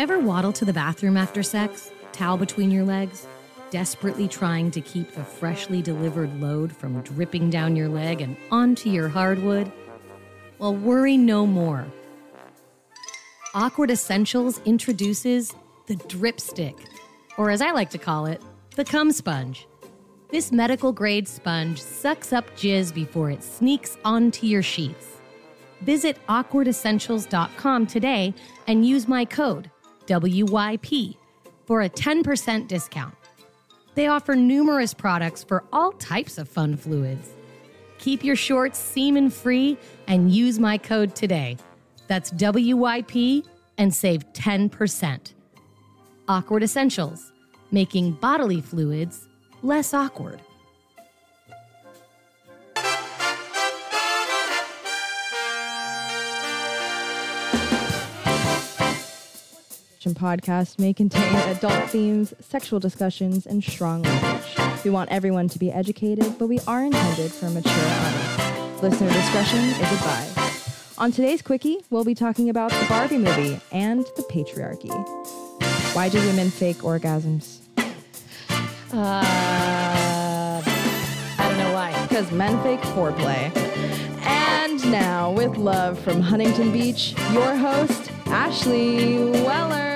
Ever waddle to the bathroom after sex, towel between your legs, desperately trying to keep the freshly delivered load from dripping down your leg and onto your hardwood? Well, worry no more. Awkward Essentials introduces the dripstick, or as I like to call it, the cum sponge. This medical-grade sponge sucks up jizz before it sneaks onto your sheets. Visit awkwardessentials.com today and use my code, WYP, for a 10% discount. They offer numerous products for all types of fun fluids. Keep your shorts semen-free and use my code today. That's WYP and save 10%. Awkward Essentials, making bodily fluids less awkward. Podcast may contain adult themes, sexual discussions, and strong language. We want everyone to be educated, but we are intended for a mature audience. Listener discretion is advised. On today's Quickie, we'll be talking about the Barbie movie and the patriarchy. Why do women fake orgasms? I don't know why. Because men fake foreplay. And now, with love from Huntington Beach, your host, Ashley Weller.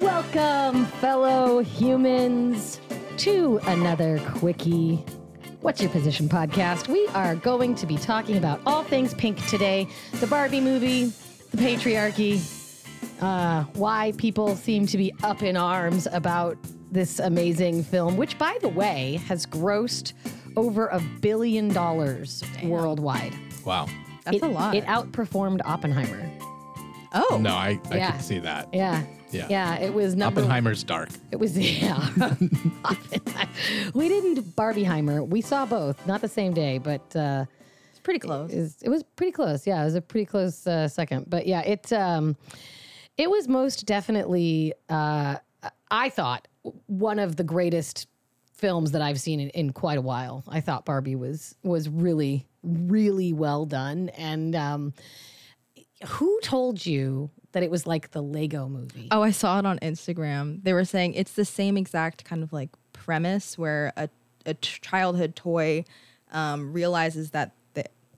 Welcome, fellow humans, to another Quickie. What's Your Position podcast? We are going to be talking about all things pink today. The Barbie movie, the patriarchy, why people seem to be up in arms about this amazing film, which, by the way, has grossed over $1 billion worldwide. Wow. That's a lot. It outperformed Oppenheimer. Oh. No, I could see that. Yeah. Yeah, it was number Oppenheimer's dark. It was, yeah. We didn't do Barbieheimer. We saw both. Not the same day, but... it's pretty close. It was pretty close, yeah. It was a pretty close second. But yeah, it was most definitely, I thought, one of the greatest films that I've seen in quite a while. I thought Barbie was really, really well done. And who told you that it was like the Lego movie? Oh, I saw it on Instagram. They were saying it's the same exact kind of like premise where a childhood toy realizes that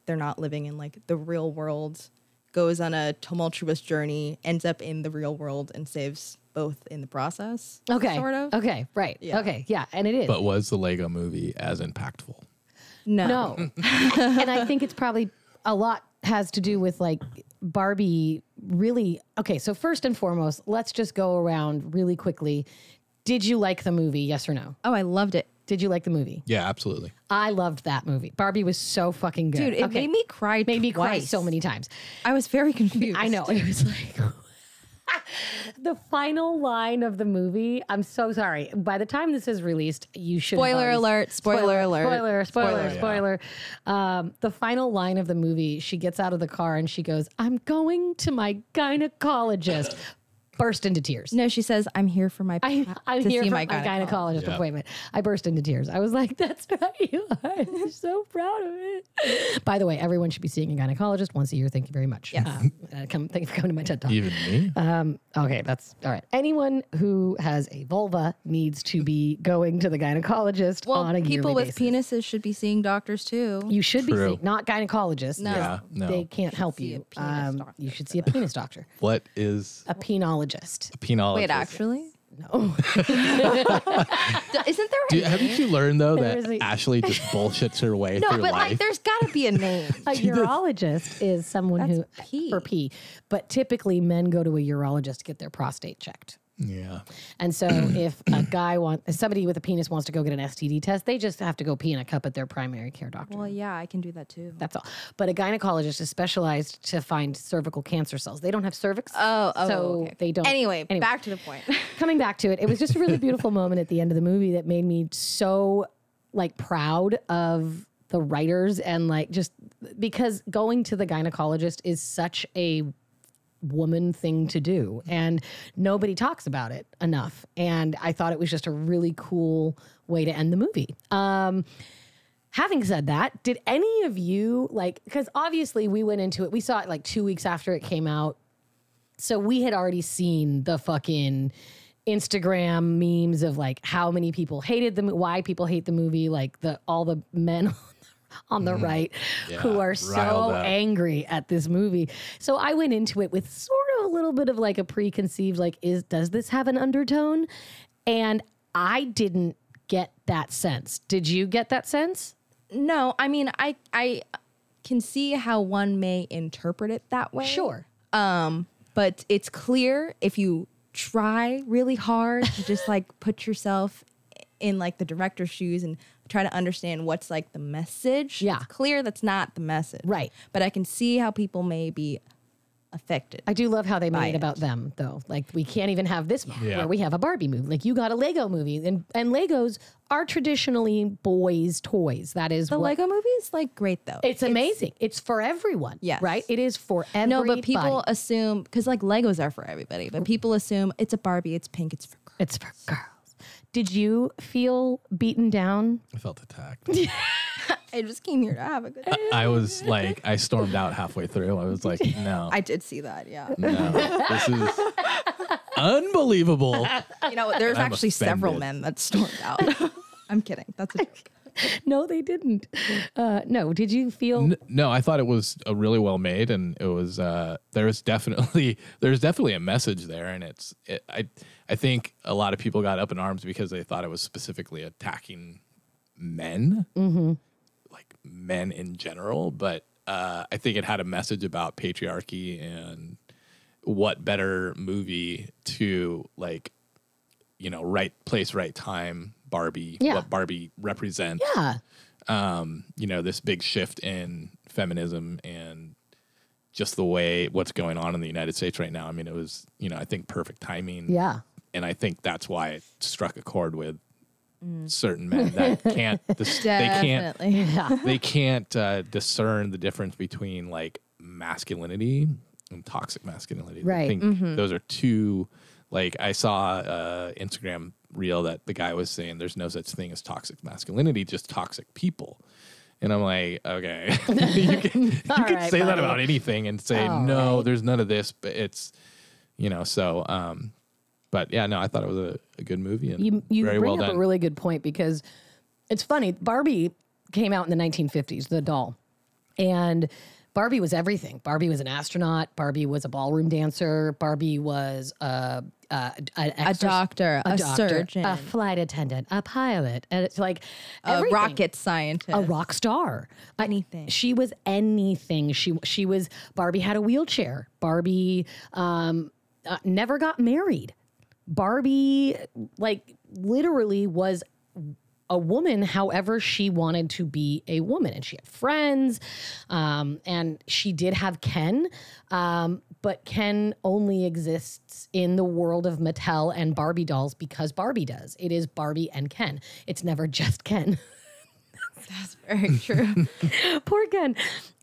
they're not living in like the real world, goes on a tumultuous journey, ends up in the real world, and saves both in the process. Okay. Sort of. Okay. Right. Yeah. Okay. Yeah. And it is. But was the Lego movie as impactful? No. And I think it's probably a lot has to do with like Barbie really. Okay. So first and foremost, let's just go around really quickly. Did you like the movie? Yes or no? Oh, I loved it. Did you like the movie? Yeah, absolutely. I loved that movie. Barbie was so fucking good. Dude, it made me cry. Made me cry so many times. I was very confused. I know. It was like the final line of the movie. I'm so sorry. By the time this is released, you should. Spoiler alert. Spoiler alert. Spoiler. Yeah. The final line of the movie, she gets out of the car and she goes, "I'm going to my gynecologist." Burst into tears. No, she says, "I'm here for my gynecologist appointment." I burst into tears. I was like, "That's right, you are." I'm so proud of it. By the way, everyone should be seeing a gynecologist once a year. Thank you very much. Yes. Thank you for coming to my TED Talk. Even me. Okay, that's all right. Anyone who has a vulva needs to be going to the gynecologist on a yearly basis. People with penises should be seeing doctors too. You should be seeing, not gynecologists. No, yeah, no. They can't help you. You should see a penis doctor. What is a penologist? A penologist. Wait, actually? No. Isn't there a name? Haven't you learned, though, that Ashley just bullshits her way through life? No, but like, there's got to be a name. A urologist is someone who... for pee. But typically, men go to a urologist to get their prostate checked. Yeah. And so if somebody with a penis wants to go get an STD test, they just have to go pee in a cup at their primary care doctor. Well, yeah, I can do that too. That's all. But a gynecologist is specialized to find cervical cancer cells. They don't have cervix. Oh, so okay. They don't. Anyway, back to the point. Coming back to it was just a really beautiful moment at the end of the movie that made me so like proud of the writers and like just because going to the gynecologist is such a woman thing to do and nobody talks about it enough, and I thought it was just a really cool way to end the movie. Having said that, did any of you because obviously we went into it, we saw it like 2 weeks after it came out, So we had already seen the fucking Instagram memes of like how many people hated the why people hate the movie, like all the men on the right who are so angry at this movie. So I went into it with sort of a little bit of like a preconceived, like, does this have an undertone? And I didn't get that sense. Did you get that sense? No, I mean, I can see how one may interpret it that way. Sure. But it's clear if you try really hard to just like put yourself in like the director's shoes and try to understand what's like the message. Yeah. It's clear that's not the message. Right. But I can see how people may be affected. I do love how they made it about them though. Like, we can't even have this movie where we have a Barbie movie. Like, you got a Lego movie, and Legos are traditionally boys' toys. That is the Lego movie is like great though. It's amazing. It's for everyone. Yes. Right? It is for everybody. No, but people assume, because like Legos are for everybody, but people assume it's a Barbie, it's pink, it's for girls. It's for girls. Did you feel beaten down? I felt attacked. I just came here to have a good time. I was like, I stormed out halfway through. I was like, no. I did see that, yeah. No, this is unbelievable. You know, there's actually several men that stormed out. I'm kidding. That's a joke. No, they didn't. No, did you feel? No, I thought it was really well made, and it was. There's definitely a message there, and it's. I think a lot of people got up in arms because they thought it was specifically attacking men, like men in general. But I think it had a message about patriarchy, and what better movie to like, you know, right place, right time. Barbie, what Barbie represents. Yeah. You know, this big shift in feminism and just the way what's going on in the United States right now. I mean, it was, you know, I think perfect timing. Yeah. And I think that's why it struck a chord with certain men that can't, they can't discern the difference between like masculinity and toxic masculinity. Right. I think those are two, like I saw Instagram reel that the guy was saying there's no such thing as toxic masculinity, just toxic people. And I'm like, okay, you can say buddy. That about anything and say, there's none of this, but it's, you know, so, but yeah, no, I thought it was a good movie, and you very well done. You bring up a really good point, because it's funny. Barbie came out in the 1950s, the doll, and Barbie was everything. Barbie was an astronaut. Barbie was a ballroom dancer. Barbie was a doctor, a surgeon, a flight attendant, a pilot, and it's like everything. A rocket scientist, a rock star, anything. She was anything. She was. Barbie had a wheelchair. Barbie never got married. Barbie, like, literally was a woman however she wanted to be a woman, and she had friends, and she did have Ken. But Ken only exists in the world of Mattel and Barbie dolls because Barbie does. It is Barbie and Ken. It's never just Ken. That's very true. Poor Ken.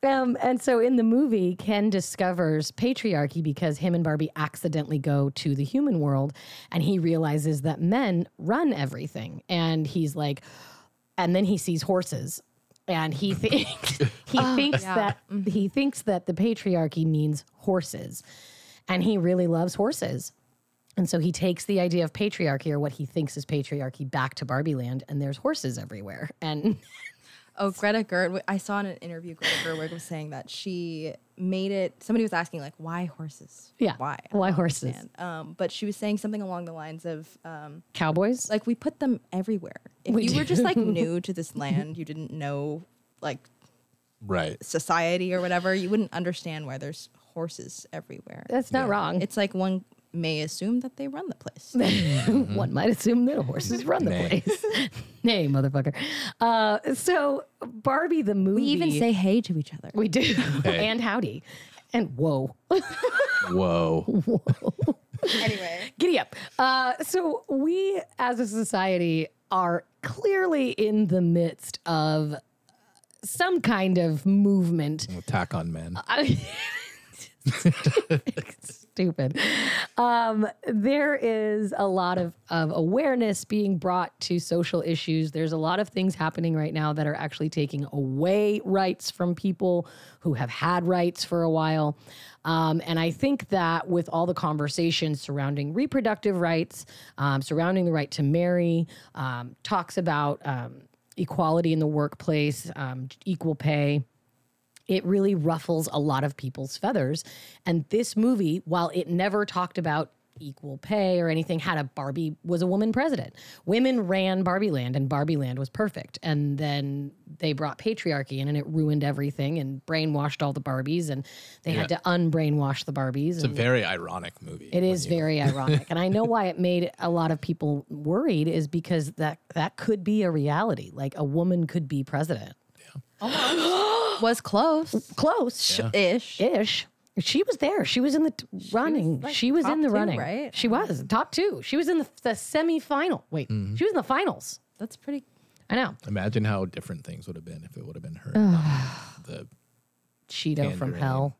And so in the movie, Ken discovers patriarchy because him and Barbie accidentally go to the human world, and he realizes that men run everything. And he's like, and then he sees horses. And he thinks that the patriarchy means horses, and he really loves horses. And so he takes the idea of patriarchy, or what he thinks is patriarchy, back to Barbie Land, and there's horses everywhere. And Greta Gerwig, I saw in an interview Greta Gerwig was saying that she made it, somebody was asking like, why horses? Yeah. Why horses? But she was saying something along the lines of cowboys? Like, we put them everywhere. If we were just like new to this land, you didn't know like society or whatever, you wouldn't understand why there's horses everywhere. That's not wrong. It's like one may assume that they run the place. Mm-hmm. One might assume that horses run the place. Nay, motherfucker. So Barbie the movie. We even say hey to each other. We do. Hey. And howdy. And whoa. Whoa. Anyway. Giddy up. So we as a society are clearly in the midst of some kind of movement. An attack on men. stupid. There is a lot of awareness being brought to social issues. There's a lot of things happening right now that are actually taking away rights from people who have had rights for a while. And I think that with all the conversations surrounding reproductive rights, surrounding the right to marry, talks about equality in the workplace, equal pay, it really ruffles a lot of people's feathers. And this movie, while it never talked about equal pay or anything, had a Barbie was a woman president. Women ran Barbie Land, and Barbie Land was perfect. And then they brought patriarchy in, and it ruined everything and brainwashed all the Barbies, and they had to unbrainwash the Barbies. It's a very ironic movie. It is very ironic. And I know why it made a lot of people worried is because that could be a reality. Like, a woman could be president. Yeah. Almost. Was close. Close-ish. Yeah. Ish. She was there. She was in the running. She was in the running. Right? She was top two. She was in the semifinal. Wait, she was in the finals. That's pretty. I know. Imagine how different things would have been if it would have been her. The Cheeto from hell.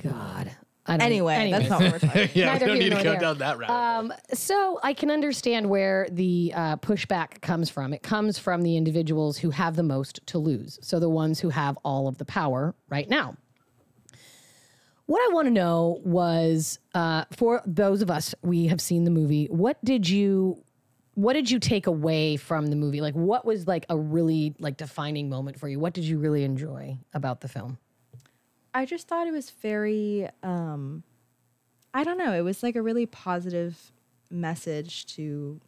God. Anyway, that's not what we're talking about. Yeah, we don't need to go down that route. So I can understand where the pushback comes from. It comes from the individuals who have the most to lose. So the ones who have all of the power right now. What I want to know was, for those of us, we have seen the movie. What did you take away from the movie? Like, what was like a really like defining moment for you? What did you really enjoy about the film? I just thought it was very, I don't know. It was like a really positive message to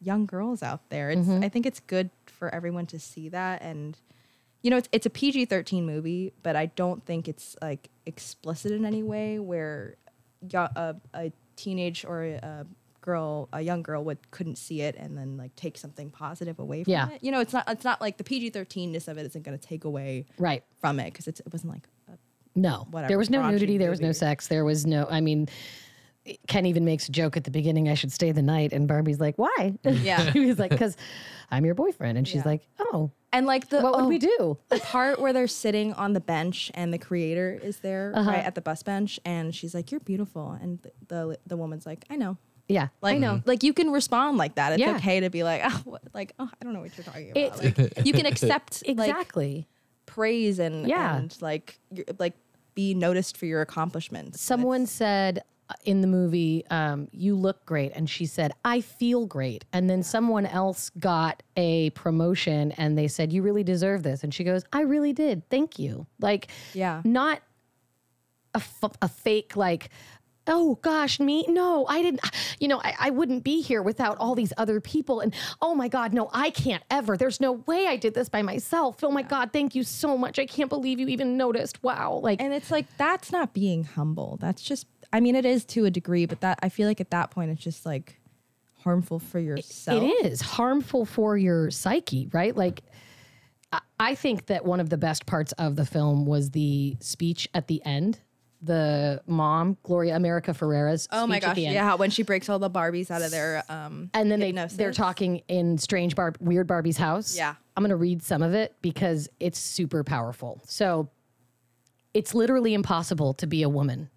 young girls out there. I think it's good for everyone to see that. And you know, it's a PG-13 movie, but I don't think it's like explicit in any way where a teenage or a young girl couldn't see it and then like take something positive away from it. You know, it's not like the PG-13ness of it isn't going to take away from it, because it wasn't like whatever. There was no nudity, movie. There was no sex, there was no. I mean, Ken even makes a joke at the beginning, I should stay the night. And Barbie's like, why? Yeah. He was like, because I'm your boyfriend. And she's like, oh. And like what would we do? The part where they're sitting on the bench and the creator is there right at the bus bench. And she's like, you're beautiful. And the woman's like, I know. Yeah. Like, I know. Like, you can respond like that. It's okay to be like, oh, I don't know what you're talking about. Like, you can accept like praise and like be noticed for your accomplishments. Someone said in the movie, you look great. And she said, I feel great. And then someone else got a promotion and they said, you really deserve this. And she goes, I really did. Thank you. Like, not a fake, like, oh gosh, me? No, I didn't. You know, I wouldn't be here without all these other people. And oh my God, no, I can't ever. There's no way I did this by myself. Oh my God, thank you so much. I can't believe you even noticed. Wow. Like, and it's like, that's not being humble. That's just, I mean, it is to a degree, but that I feel like at that point, it's just like harmful for yourself. It is harmful for your psyche, right? Like, I think that one of the best parts of the film was the speech at the end. The mom, America Ferrera's. Oh my gosh! Yeah, when she breaks all the Barbies out of their and then they're talking in weird Barbie's house. Yeah, I'm gonna read some of it because it's super powerful. So, it's literally impossible to be a woman.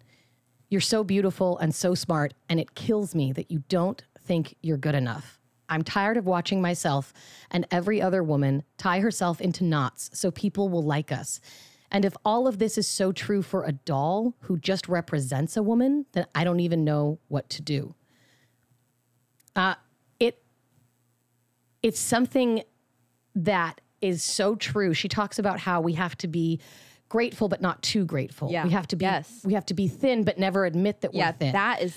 You're so beautiful and so smart, and it kills me that you don't think you're good enough. I'm tired of watching myself and every other woman tie herself into knots so people will like us. And if all of this is so true for a doll who just represents a woman, then I don't even know what to do. It's something that is so true. She talks about how we have to be grateful, but not too grateful. Yeah. We have to be thin, but never admit that we're thin. That is.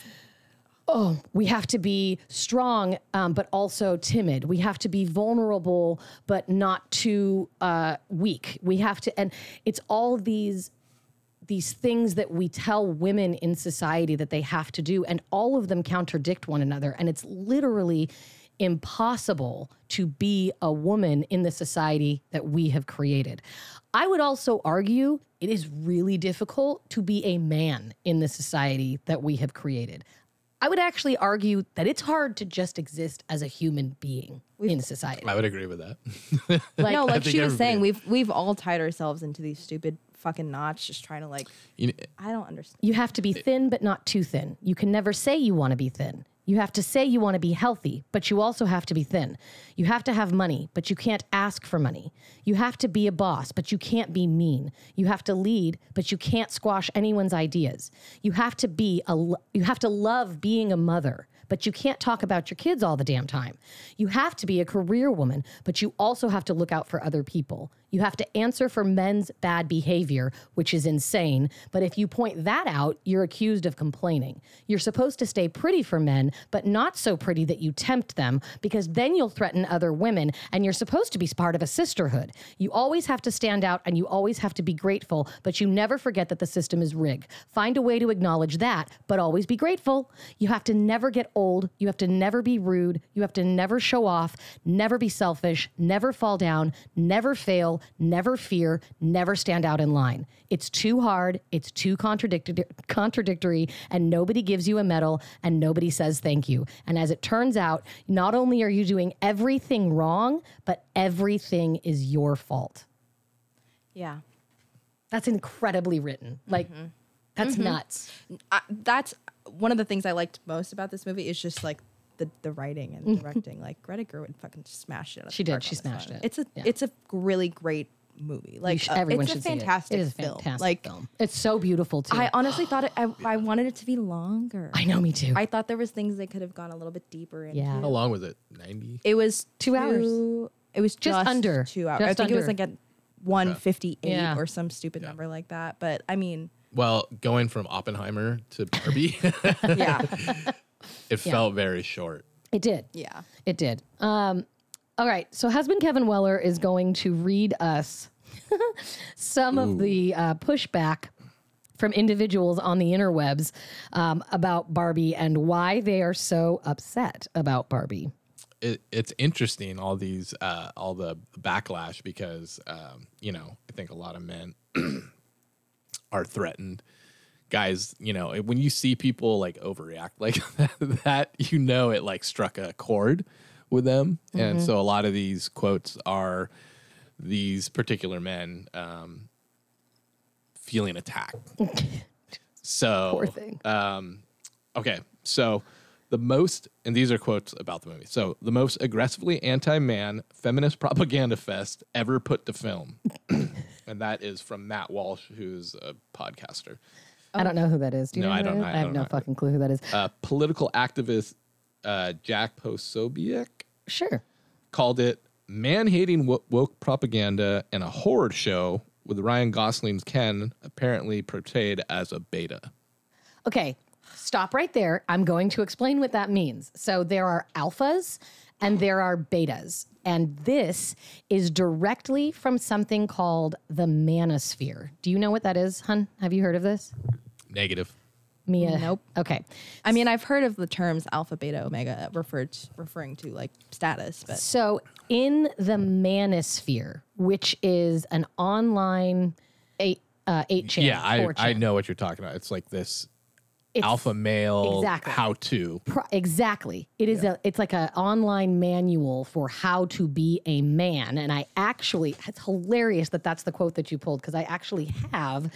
Oh, we have to be strong, but also timid. We have to be vulnerable, but not too weak. We have to, and it's all these things that we tell women in society that they have to do, and all of them contradict one another. And it's literally impossible to be a woman in the society that we have created. I would also argue it is really difficult to be a man in the society that we have created. I would actually argue that it's hard to just exist as a human being in society. I would agree with that. Like she was saying, we've all tied ourselves into these stupid fucking notch, just trying to like, I don't understand. You have to be thin, but not too thin. You can never say you want to be thin. You have to say you want to be healthy, but you also have to be thin. You have to have money, but you can't ask for money. You have to be a boss, but you can't be mean. You have to lead, but you can't squash anyone's ideas. You have to love being a mother, but you can't talk about your kids all the damn time. You have to be a career woman, but you also have to look out for other people. You have to answer for men's bad behavior, which is insane. But if you point that out, you're accused of complaining. You're supposed to stay pretty for men, but not so pretty that you tempt them, because then you'll threaten other women, and you're supposed to be part of a sisterhood. You always have to stand out, and you always have to be grateful, but you never forget that the system is rigged. Find a way to acknowledge that, but always be grateful. You have to never get old. You have to never be rude. You have to never show off, never be selfish, never fall down, never fail, never fear, never stand out in line. It's too hard, it's too contradictory, and nobody gives you a medal, and nobody says thank you. And as it turns out, not only are you doing everything wrong, but everything is your fault. Yeah. That's incredibly written. Like, that's nuts. That's one of the things I liked most about this movie is just like the writing and directing. Like Greta Gerwig fucking smashed it. She did. She smashed it. It's a really great movie. Like everyone should see it. It's a fantastic film. It is a fantastic film. It's so beautiful too. I honestly thought I wanted it to be longer. I know, me too. I thought there was things they could have gone a little bit deeper into. Yeah. How long was it? 90? It was 2 hours. It was just under 2 hours. I think it was like a 158 or some stupid number like that. But I mean, well, going from Oppenheimer to Barbie. It felt very short. It did. Yeah. It did. All right. So husband Kevin Weller is going to read us some of the pushback from individuals on the interwebs about Barbie and why they are so upset about Barbie. It's interesting, all the backlash, because, I think a lot of men are threatened. Guys, when you see people like overreact like that, it like struck a chord with them. Mm-hmm. And so a lot of these quotes are these particular men feeling attacked. So, poor thing. Okay, so the most, and these are quotes about the movie. So the most aggressively anti-man feminist propaganda fest ever put to film. And that is from Matt Walsh, who's a podcaster. I don't know who that is. Do you know who that is? I have no fucking clue who that is. Political activist Jack Posobiec called it man-hating woke propaganda and a horror show, with Ryan Gosling's Ken apparently portrayed as a beta. Okay, stop right there. I'm going to explain what that means. So there are alphas and there are betas. And this is directly from something called the manosphere. Do you know what that is, hun? Have you heard of this? Negative. Mia? Nope. Okay. I mean, I've heard of the terms alpha, beta, omega, referring to like status. But so in the manosphere, which is an online 8chan. Yeah, I know what you're talking about. It's like this... It's alpha male how-to. Exactly. It is it's like an online manual for how to be a man. And I actually, it's hilarious that that's the quote that you pulled, because I actually have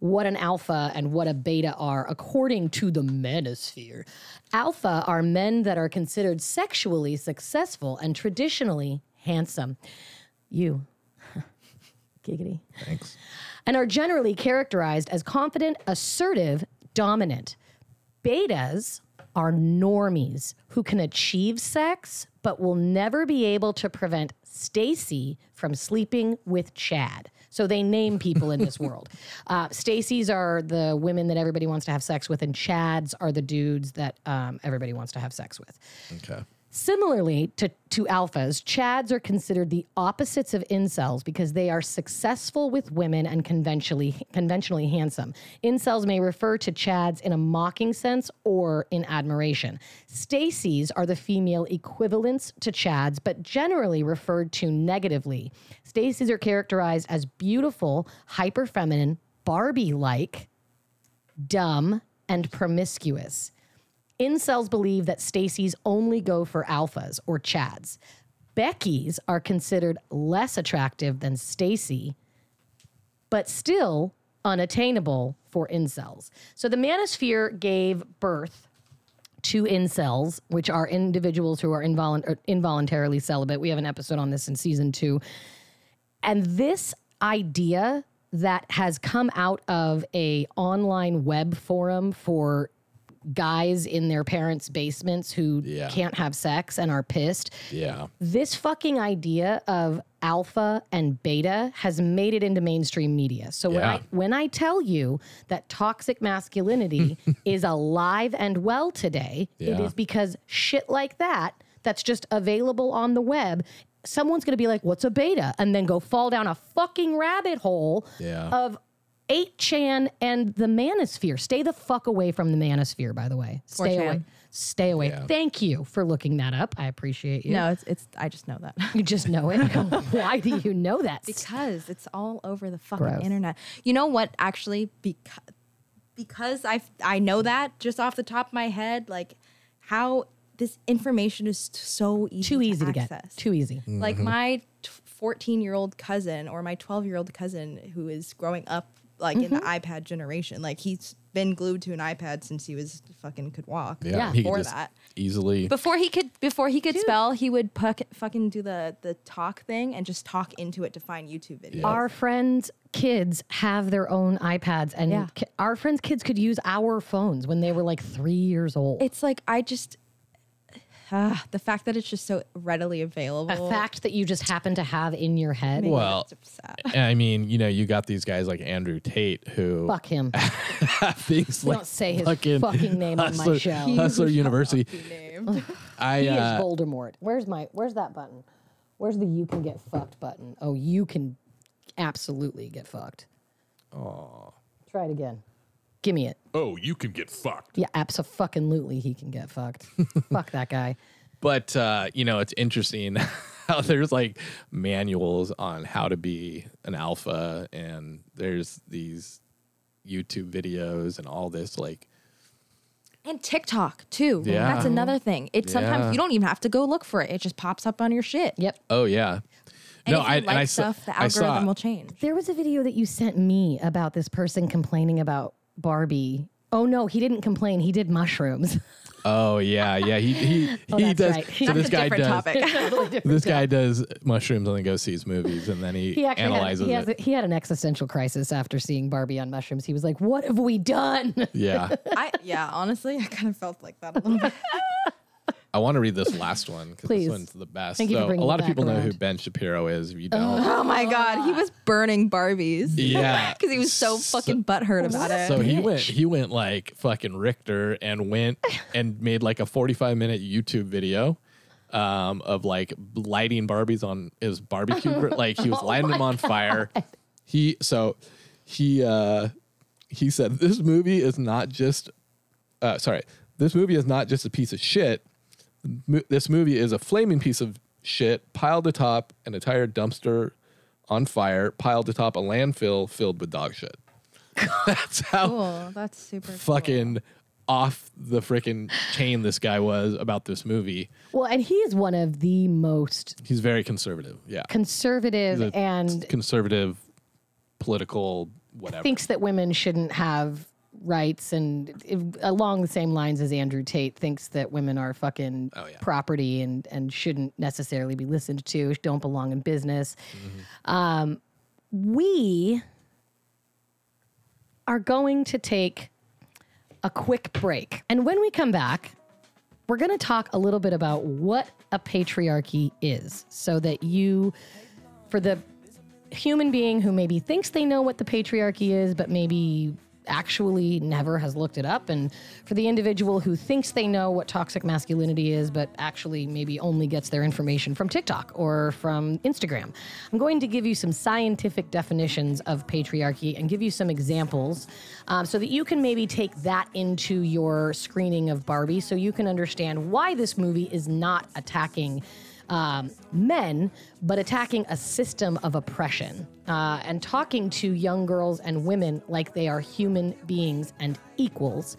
what an alpha and what a beta are according to the manosphere. Alpha are men that are considered sexually successful and traditionally handsome. You. Giggity. Thanks. And are generally characterized as confident, assertive, dominant. Betas are normies who can achieve sex, but will never be able to prevent Stacy from sleeping with Chad. So they name people in this world. Stacy's are the women that everybody wants to have sex with, and Chad's are the dudes that everybody wants to have sex with. Okay. Similarly to alphas, Chads are considered the opposites of incels because they are successful with women and conventionally handsome. Incels may refer to Chads in a mocking sense or in admiration. Stacies are the female equivalents to Chads, but generally referred to negatively. Stacies are characterized as beautiful, hyper-feminine, Barbie-like, dumb, and promiscuous. Incels believe that Stacies only go for alphas or Chads. Beckies are considered less attractive than Stacy, but still unattainable for incels. So the manosphere gave birth to incels, which are individuals who are involuntarily celibate. We have an episode on this in season 2. And this idea that has come out of a online web forum for guys in their parents' basements who can't have sex and are pissed. Yeah. This fucking idea of alpha and beta has made it into mainstream media. So when I tell you that toxic masculinity is alive and well today, it is because shit like that that's just available on the web, someone's going to be like, what's a beta? And then go fall down a fucking rabbit hole of 8chan and the manosphere. Stay the fuck away from the manosphere, by the way. Stay away. Yeah. Thank you for looking that up. I appreciate you. No, it's. I just know that. You just know it? Why do you know that? Because it's all over the fucking internet. You know what, actually? Because I know that just off the top of my head, like how this information is so easy to access. Too easy. Mm-hmm. Like my 14-year-old cousin or my 12-year-old cousin who is growing up like in the iPad generation, like he's been glued to an iPad since he was fucking could walk. Yeah, before that, easily before he could spell, he would fucking do the talk thing and just talk into it to find YouTube videos. Our friends' kids have their own iPads, and our friends' kids could use our phones when they were like 3 years old. It's like the fact that it's just so readily available. A fact that you just happen to have in your head. Well, I mean, you know, you got these guys like Andrew Tate who... Fuck him. Things like don't say his fucking name on my show. Hustler University. He is Voldemort. Where's that button? Where's the you can get fucked button? Oh, you can absolutely get fucked. Oh. Try it again. Give me it. Oh, you can get fucked. Yeah, abso-fucking-lutely he can get fucked. Fuck that guy. But, you know, it's interesting how there's, like, manuals on how to be an alpha, and there's these YouTube videos and all this, like... And TikTok, too. Yeah. That's another thing. It sometimes you don't even have to go look for it. It just pops up on your shit. Yep. Oh, yeah. And no, the algorithm will change. There was a video that you sent me about this person complaining about Barbie. Oh no, he didn't complain. He did mushrooms. Oh yeah. He does. Right. So this guy does. This guy does mushrooms and then goes sees movies and then he analyzes it. He had an existential crisis after seeing Barbie on mushrooms. He was like, "What have we done?" Yeah. Honestly, I kind of felt like that a little bit. I want to read this last one because this one's the best. Thank you for bringing a lot of people know who Ben Shapiro is. If you don't. Oh my God, he was burning Barbies. Yeah, because he was so fucking butthurt about it. So he went like fucking Richter and went and made like a 45-minute YouTube video of like lighting Barbies on his barbecue. Like he was lighting them on fire. He said this movie is not just a piece of shit. This movie is a flaming piece of shit piled atop an entire dumpster on fire, piled atop a landfill filled with dog shit. That's how cool. That's super fucking cool. Off the freaking chain this guy was about this movie. Well, and he is one of the most... He's very conservative, yeah. Conservative, political, whatever. Thinks that women shouldn't have... rights and along the same lines as Andrew Tate thinks that women are fucking property and shouldn't necessarily be listened to, don't belong in business. Mm-hmm. We are going to take a quick break. And when we come back, we're going to talk a little bit about what a patriarchy is so that you, for the human being who maybe thinks they know what the patriarchy is, but maybe... actually never has looked it up, and for the individual who thinks they know what toxic masculinity is but actually maybe only gets their information from TikTok or from Instagram. I'm going to give you some scientific definitions of patriarchy and give you some examples so that you can maybe take that into your screening of Barbie so you can understand why this movie is not attacking men, but attacking a system of oppression and talking to young girls and women like they are human beings and equals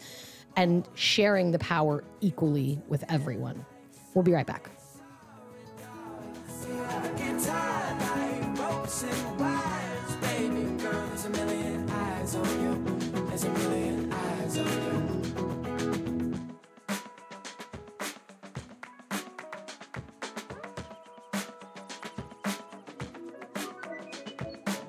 and sharing the power equally with everyone. We'll be right back.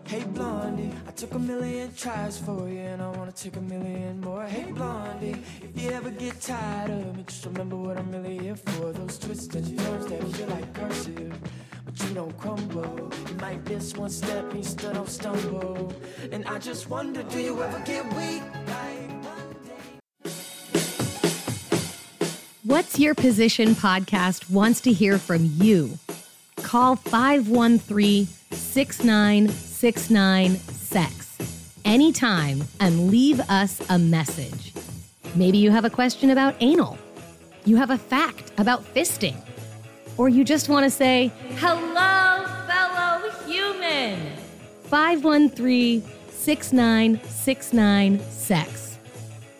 Hey Blondie, I took a million tries for you and I wanna take a million more. Hey Blondie, if you ever get tired of me, just remember what I'm really here for. Those twists and turns that feel like cursive, but you don't crumble. You might miss one step and you still don't stumble. And I just wonder, do you ever get weak? What's Your Position podcast wants to hear from you. Call 513-6969-SEX anytime and leave us a message. Maybe you have a question about anal, you have a fact about fisting, or you just want to say, hello, fellow human. 513-6969-SEX.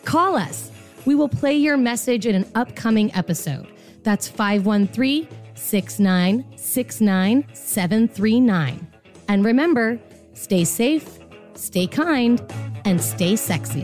Call us. We will play your message in an upcoming episode. That's 513-6969-739. And remember, stay safe, stay kind, and stay sexy.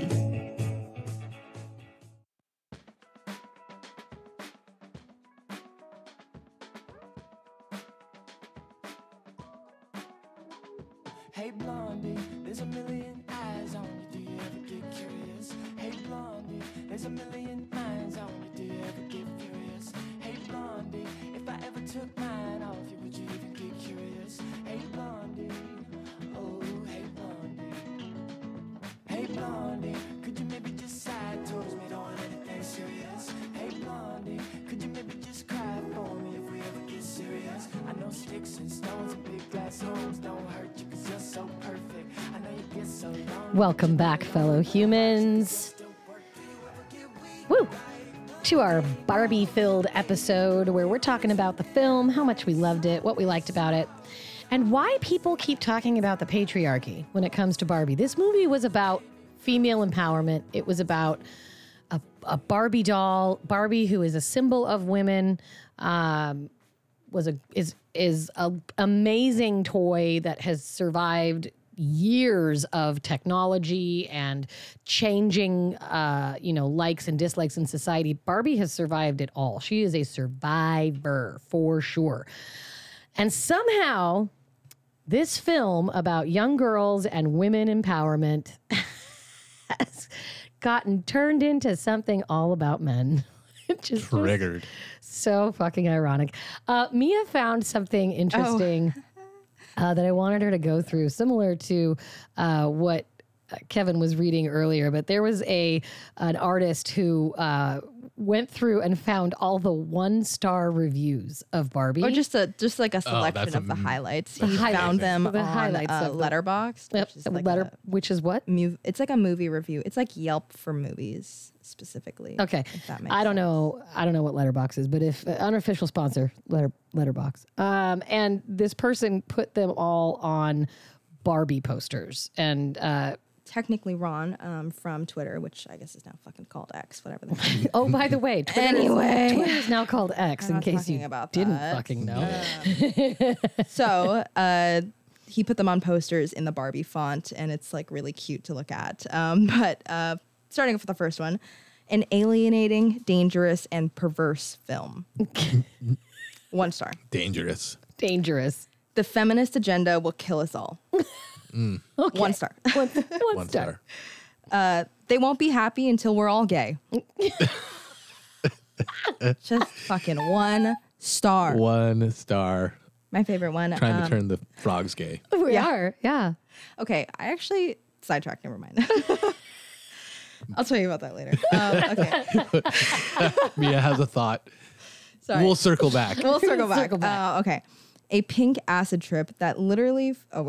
Hey Blondie, there's a million eyes on you, do you ever get curious? Hey Blondie, there's a million minds on you, do you ever get furious? Hey Blondie, if I ever took mine off you, would you even get curious? Hey Blondie, oh hey Blondie. Hey Blondie, could you maybe just sigh towards me, don't let it get serious? Hey Blondie, could you maybe just cry for me if we ever get serious? I know sticks and stones and big glass homes don't hurt you, cause you're so perfect. I know you get so long. Welcome back, fellow humans. Woo! To our Barbie-filled episode where we're talking about the film, how much we loved it, what we liked about it, and why people keep talking about the patriarchy when it comes to Barbie. This movie was about female empowerment. It was about a Barbie doll, Barbie who is a symbol of women, is a amazing toy that has survived years of technology and changing, likes and dislikes in society. Barbie has survived it all. She is a survivor for sure. And somehow this film about young girls and women empowerment has gotten turned into something all about men. Just triggered. So fucking ironic. Mia found something interesting. Oh. That I wanted her to go through, similar to what Kevin was reading earlier. But there was an artist who went through and found all the 1-star reviews of Barbie, or just like a selection of the highlights. He found the highlights on Letterboxd. Yep. Which is what? It's like a movie review. It's like Yelp for movies specifically. Okay, if that makes sense. Know. I don't know what Letterboxd is, but if unofficial sponsor Letterboxd, and this person put them all on Barbie posters and. Technically Ron from Twitter, which I guess is now fucking called X, whatever the name. Oh, by the way, Twitter is now called X, in case you didn't fucking know. Yeah. So he put them on posters in the Barbie font, and it's like really cute to look at. But starting off with the first one, an alienating, dangerous, and perverse film. 1 star. Dangerous. The feminist agenda will kill us all. Mm. Okay. 1 star. One star. They won't be happy until we're all gay. Just fucking 1 star. 1 star. My favorite one. Trying to turn the frogs gay. We are. Yeah. Okay. I actually sidetracked. Never mind. I'll tell you about that later. Okay. Mia has a thought. Sorry. We'll circle back. Okay. A pink acid trip that literally... A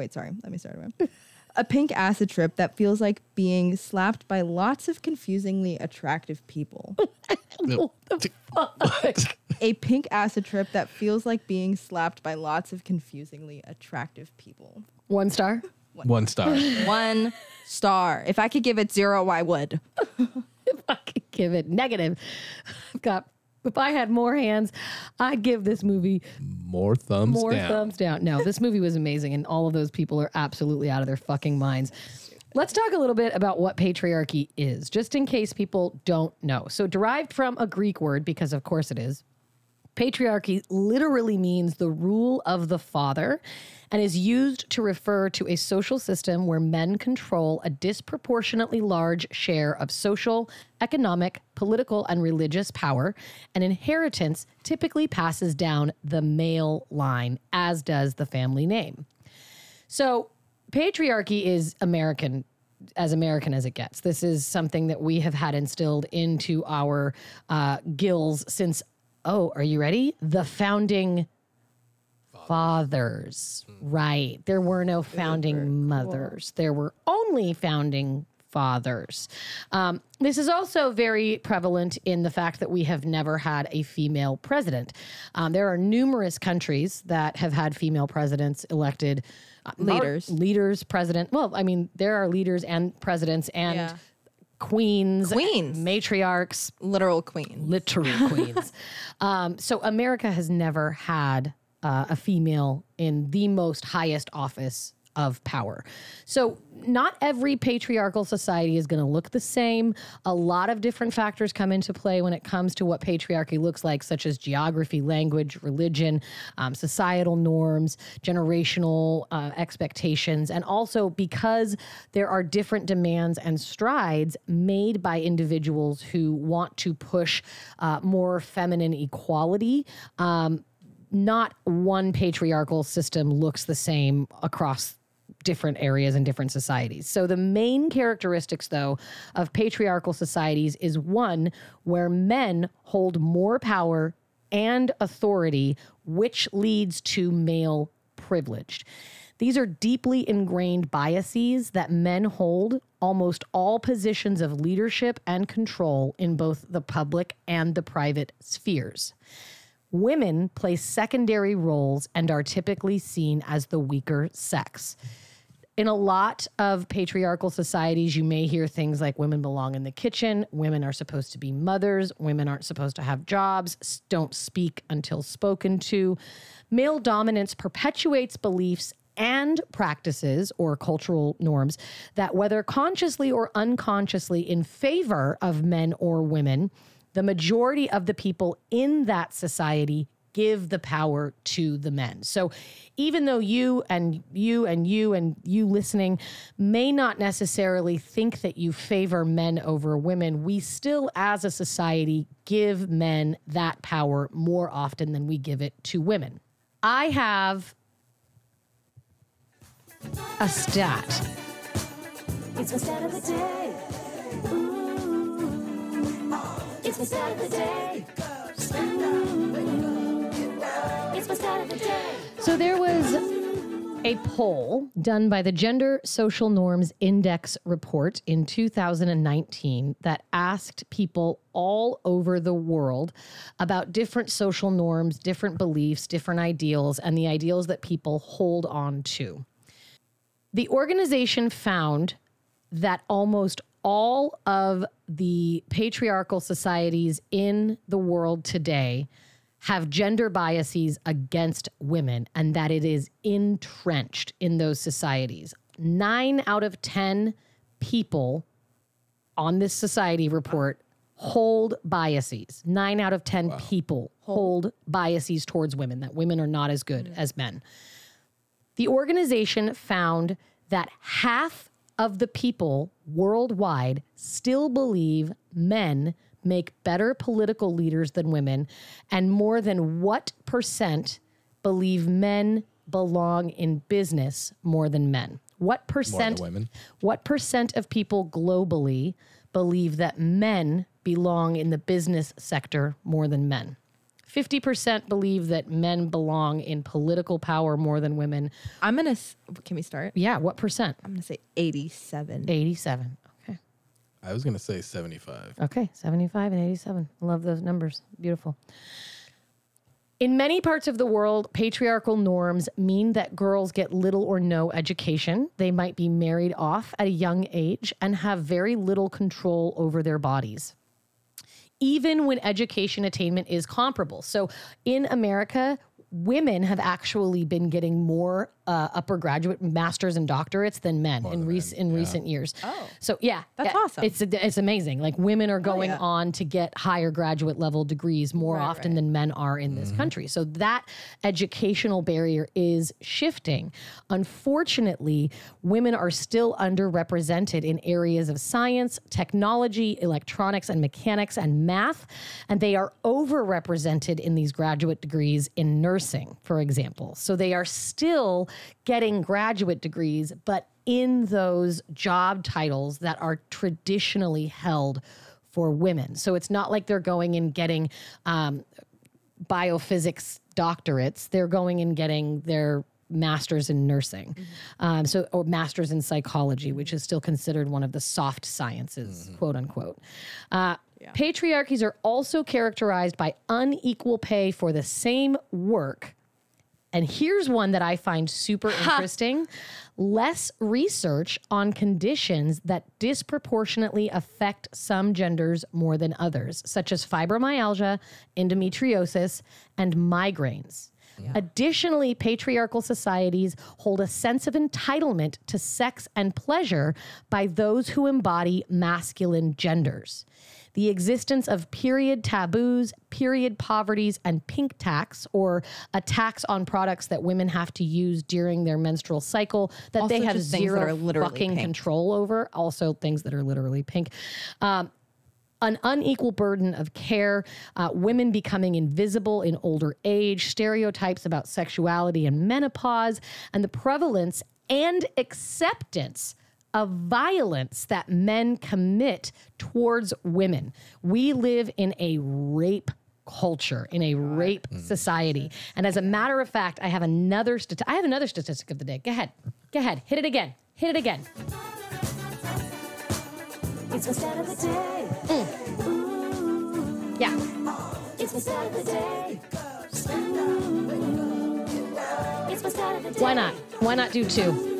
pink acid trip that feels like being slapped by lots of confusingly attractive people. What the fuck? A pink acid trip that feels like being slapped by lots of confusingly attractive people. 1 star? One star. If I could give it 0, I would. If I could give it negative. If I had more hands, I'd give this movie more thumbs down. No, this movie was amazing, and all of those people are absolutely out of their fucking minds. Let's talk a little bit about what patriarchy is, just in case people don't know. So derived from a Greek word, because of course it is, Patriarchy literally means the rule of the father and is used to refer to a social system where men control a disproportionately large share of social, economic, political, and religious power, and inheritance typically passes down the male line, as does the family name. So patriarchy is American as it gets. This is something that we have had instilled into our gills since, oh, are you ready? The founding fathers. Right. There were no founding mothers. There were only founding fathers. This is also very prevalent in the fact that we have never had a female president. There are numerous countries that have had female presidents elected. Leaders, president. Well, I mean, there are leaders and presidents and queens, matriarchs. Literal queens. So America has never had a female in the most highest office of power. So not every patriarchal society is going to look the same. A lot of different factors come into play when it comes to what patriarchy looks like, such as geography, language, religion, societal norms, generational expectations, and also because there are different demands and strides made by individuals who want to push more feminine equality. Not one patriarchal system looks the same across different areas and different societies. So the main characteristics, though, of patriarchal societies is one where men hold more power and authority, which leads to male privilege. These are deeply ingrained biases that men hold almost all positions of leadership and control in both the public and the private spheres. Women play secondary roles and are typically seen as the weaker sex. In a lot of patriarchal societies, you may hear things like women belong in the kitchen, women are supposed to be mothers, women aren't supposed to have jobs, don't speak until spoken to. Male dominance perpetuates beliefs and practices or cultural norms that, whether consciously or unconsciously in favor of men or women, the majority of the people in that society give the power to the men. So even though you listening may not necessarily think that you favor men over women, we still as a society give men that power more often than we give it to women. I have a stat. It's the stat of the day. Ooh. It's my stat of the day. It's my stat of the day. So there was a poll done by the Gender Social Norms Index report in 2019 that asked people all over the world about different social norms, different beliefs, different ideals, and the ideals that people hold on to. The organization found that almost all of the patriarchal societies in the world today have gender biases against women, and that it is entrenched in those societies. 9 out of 10 people on this society report hold biases. 9 out of 10 people hold biases towards women, that women are not as good as men. The organization found that half of the people worldwide still believe men make better political leaders than women, and more than what percent believe men belong in business more than men? What percent? More than women. What percent of people globally believe that men belong in the business sector more than men? 50% believe that men belong in political power more than women. Can we start? Yeah, what percent? I'm going to say 87. 87, okay. I was going to say 75. Okay, 75 and 87. I love those numbers. Beautiful. In many parts of the world, patriarchal norms mean that girls get little or no education. They might be married off at a young age and have very little control over their bodies, even when education attainment is comparable. So in America, women have actually been getting more upper graduate masters and doctorates than men recent years. Oh, so yeah, that's awesome. It's amazing. Like women are going on to get higher graduate level degrees more often than men are in this country. So that educational barrier is shifting. Unfortunately, women are still underrepresented in areas of science, technology, electronics and mechanics and math, and they are overrepresented in these graduate degrees in nursing, for example. So they are still getting graduate degrees, but in those job titles that are traditionally held for women. So it's not like they're going and getting biophysics doctorates. They're going and getting their master's in nursing, or master's in psychology, which is still considered one of the soft sciences, quote unquote. Patriarchies are also characterized by unequal pay for the same work. And here's one that I find super interesting. Less research on conditions that disproportionately affect some genders more than others, such as fibromyalgia, endometriosis, and migraines. Yeah. Additionally, patriarchal societies hold a sense of entitlement to sex and pleasure by those who embody masculine genders. The existence of period taboos, period poverties, and pink tax, or a tax on products that women have to use during their menstrual cycle that also they have zero fucking control over. Also things that are literally pink. An unequal burden of care, women becoming invisible in older age, stereotypes about sexuality and menopause, and the prevalence and acceptance of violence that men commit towards women. We live in a rape culture, in a rape society. And as a matter of fact, I have another statistic of the day. Go ahead. Hit it again. It's my stat of the day. Mm. Yeah. It's my stat of the day. Ooh. It's my stat of the day. Why not do two?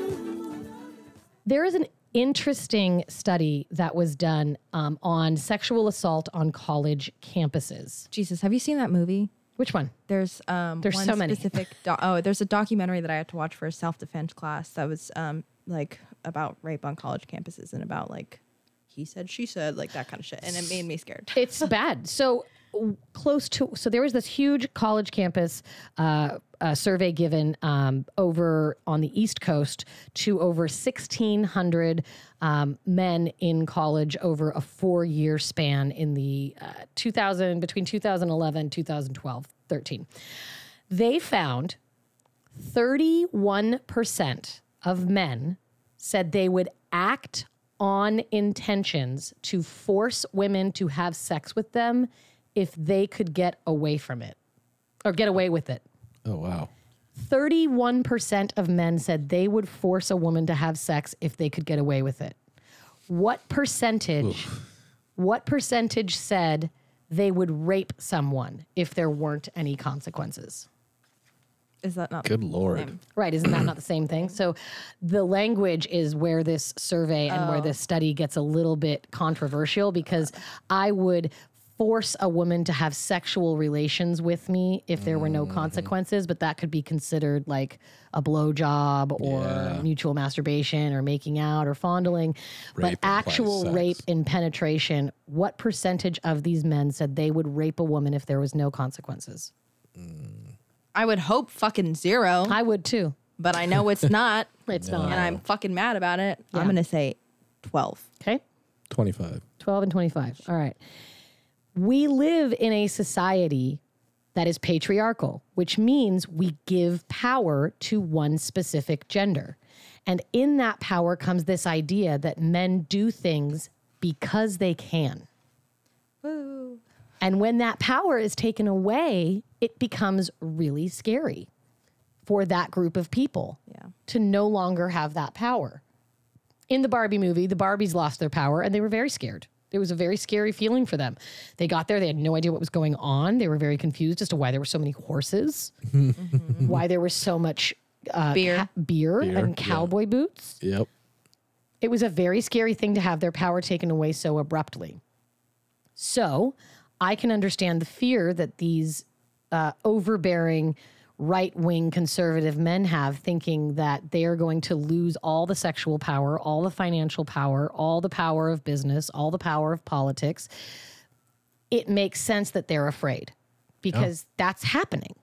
There is an interesting study that was done on sexual assault on college campuses. Jesus, have you seen that movie? Which one? There's one so many. Specific there's a documentary that I had to watch for a self-defense class that was about rape on college campuses and about like he said, she said, like that kind of shit. And it made me scared. It's bad. So there was this huge college campus survey given over on the East Coast to over 1,600 men in college over a 4-year span in the 2011, 2012, 13. They found 31% of men said they would act on intentions to force women to have sex with them if they could get away with it. Oh, wow. 31% of men said they would force a woman to have sex if they could get away with it. What percentage said they would rape someone if there weren't any consequences? Is that not Good Lord. The same? Right, isn't that not the same thing? So the language is where this survey and where this study gets a little bit controversial because I would force a woman to have sexual relations with me if there were no consequences, but that could be considered like a blowjob or mutual masturbation or making out or fondling. Rape but actual rape and penetration, what percentage of these men said they would rape a woman if there was no consequences? I would hope fucking zero. I would too. But I know it's not. It's not. And I'm fucking mad about it. Yeah. I'm going to say 12. Okay. 25. 12 and 25. All right. We live in a society that is patriarchal, which means we give power to one specific gender. And in that power comes this idea that men do things because they can. Woo. And when that power is taken away, it becomes really scary for that group of people to no longer have that power. In the Barbie movie, the Barbies lost their power and they were very scared. It was a very scary feeling for them. They got there. They had no idea what was going on. They were very confused as to why there were so many horses, why there was so much beer and cowboy boots. Yep. It was a very scary thing to have their power taken away so abruptly. So I can understand the fear that these overbearing right-wing conservative men have, thinking that they are going to lose all the sexual power, all the financial power, all the power of business, all the power of politics. It makes sense that they're afraid because that's happening.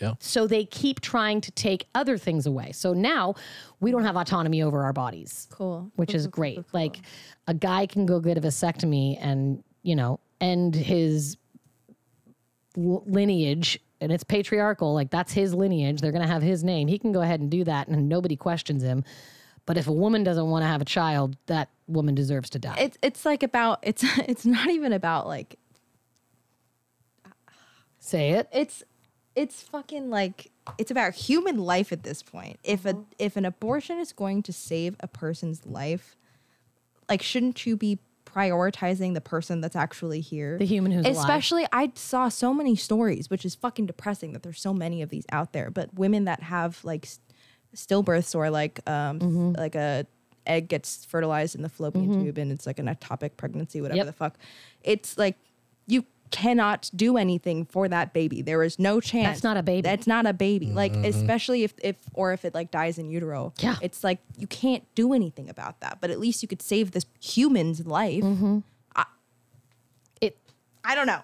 Yeah. So they keep trying to take other things away. So now we don't have autonomy over our bodies. Cool. Which is great. Cool. Like a guy can go get a vasectomy and, you know, end his lineage, and it's patriarchal. Like that's his lineage. They're going to have his name. He can go ahead and do that and nobody questions him. But if a woman doesn't want to have a child, that woman deserves to die. It's like about, it's not even about like. Say it. It's fucking like, it's about human life at this point. If an abortion is going to save a person's life, like, shouldn't you be prioritizing the person that's actually here? The human who's alive. Especially, I saw so many stories, which is fucking depressing that there's so many of these out there, but women that have, like, stillbirths or, like, like a egg gets fertilized in the fallopian tube and it's, like, an ectopic pregnancy, whatever the fuck. It's, like, you cannot do anything for that baby. There is no chance. That's not a baby. That's not a baby. Like, especially if it like dies in utero. Yeah. It's like, you can't do anything about that, but at least you could save this human's life. I don't know.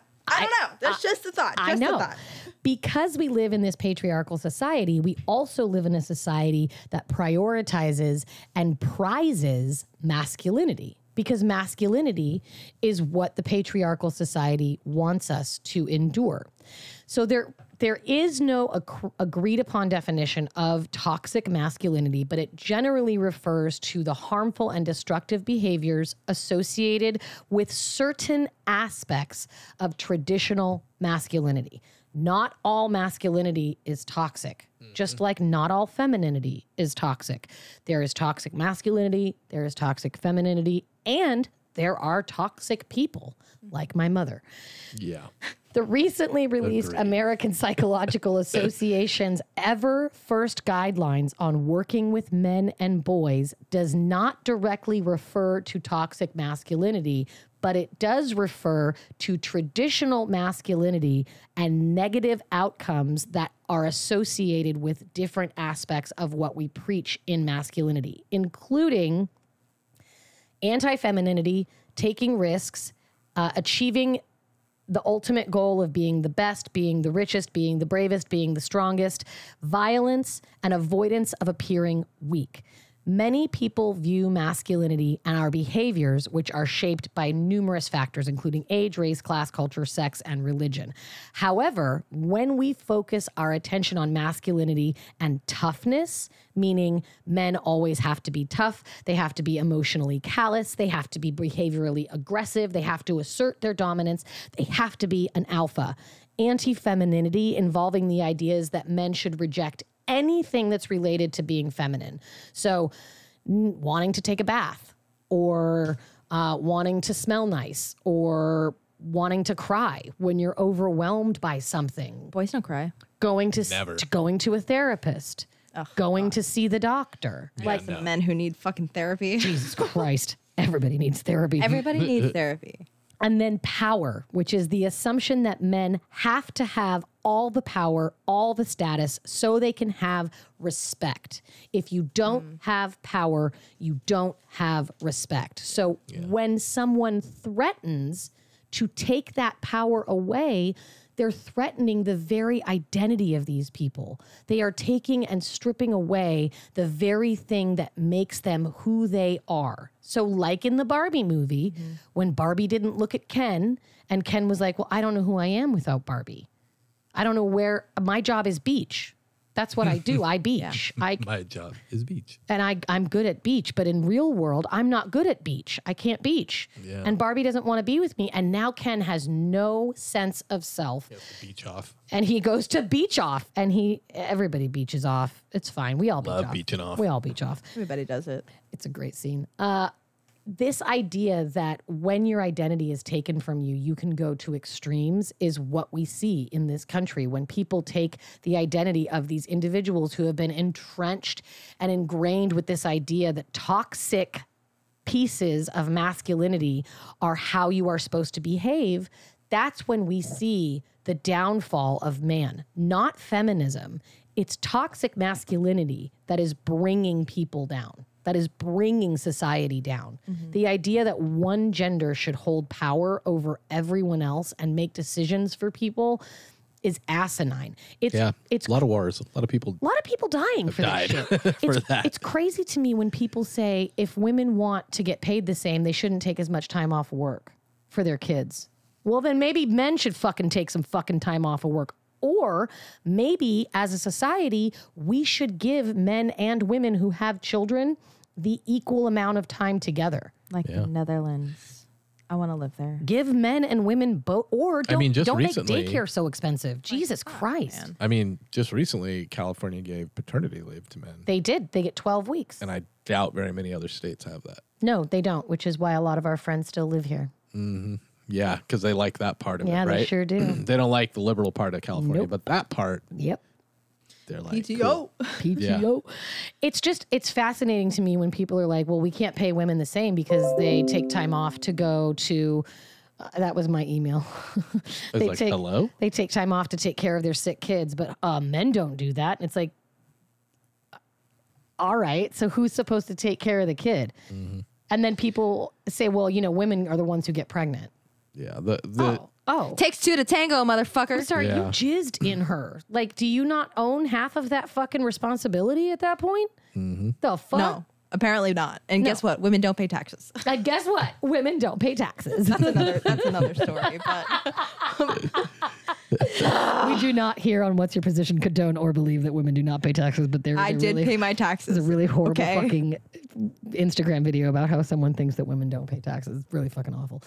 That's just a thought. Just I know. A thought. Because we live in this patriarchal society, we also live in a society that prioritizes and prizes masculinity. Because masculinity is what the patriarchal society wants us to endure. So there is no agreed upon definition of toxic masculinity, but it generally refers to the harmful and destructive behaviors associated with certain aspects of traditional masculinity. Not all masculinity is toxic, just like not all femininity is toxic. There is toxic masculinity, there is toxic femininity, and there are toxic people, like my mother. Yeah. The recently released American Psychological Association's first guidelines on working with men and boys does not directly refer to toxic masculinity, but it does refer to traditional masculinity and negative outcomes that are associated with different aspects of what we preach in masculinity, including anti-femininity, taking risks, achieving the ultimate goal of being the best, being the richest, being the bravest, being the strongest, violence, and avoidance of appearing weak. Many people view masculinity and our behaviors, which are shaped by numerous factors, including age, race, class, culture, sex, and religion. However, when we focus our attention on masculinity and toughness, meaning men always have to be tough, they have to be emotionally callous, they have to be behaviorally aggressive, they have to assert their dominance, they have to be an alpha. Anti-femininity, involving the ideas that men should reject anything that's related to being feminine. So wanting to take a bath, or wanting to smell nice, or wanting to cry when you're overwhelmed by something. Boys don't cry. Going to a therapist. Ugh, going to see the doctor. Yeah, like the men who need fucking therapy. Jesus Christ. Everybody needs therapy. Everybody needs therapy. And then power, which is the assumption that men have to have all the power, all the status, so they can have respect. If you don't have power, you don't have respect. So when someone threatens to take that power away, they're threatening the very identity of these people. They are taking and stripping away the very thing that makes them who they are. So like in the Barbie movie, when Barbie didn't look at Ken, and Ken was like, well, I don't know who I am without Barbie. I don't know where, my job is beach. That's what I do. I beach. Yeah. My job is beach. And I'm good at beach, but in real world, I'm not good at beach. I can't beach. Yeah. And Barbie doesn't want to be with me. And now Ken has no sense of self. Beach off. And he goes to beach off. And everybody beaches off. It's fine. We all beach off. Love beaching off. We all beach off. Everybody does it. It's a great scene. This idea that when your identity is taken from you, you can go to extremes is what we see in this country. When people take the identity of these individuals who have been entrenched and ingrained with this idea that toxic pieces of masculinity are how you are supposed to behave, That's when we see the downfall of man, not feminism. It's toxic masculinity that is bringing people down, that is bringing society down. Mm-hmm. The idea that one gender should hold power over everyone else and make decisions for people is asinine. It's a lot of wars, a lot of people dying for that shit. It's crazy to me when people say if women want to get paid the same, they shouldn't take as much time off work for their kids. Well, then maybe men should fucking take some fucking time off of work. Or maybe as a society, we should give men and women who have children the equal amount of time together. The Netherlands. I want to live there. Give men and women both, or don't recently, make daycare so expensive. Jesus Christ. Man. Just recently, California gave paternity leave to men. They did. They get 12 weeks. And I doubt very many other states have that. No, they don't, which is why a lot of our friends still live here. Mm-hmm. Yeah, because they like that part of it, right? Yeah, they sure do. They don't like the liberal part of California, but that part, they're like, PTO. Cool. PTO. Yeah. It's fascinating to me when people are like, well, we can't pay women the same because they take time off to go to, that was my email. Hello? They take time off to take care of their sick kids, but men don't do that. And it's like, all right, so who's supposed to take care of the kid? Mm-hmm. And then people say, well, women are the ones who get pregnant. Yeah. Takes two to tango, motherfucker. Sorry, you jizzed in her. Do you not own half of that fucking responsibility at that point? Mm-hmm. The fuck? No, apparently not. And guess what? Women don't pay taxes. Guess what? Women don't pay taxes. That's another story. But we do not here on What's Your Position condone or believe that women do not pay taxes. But I did pay my taxes. There's a really horrible fucking Instagram video about how someone thinks that women don't pay taxes. It's really fucking awful.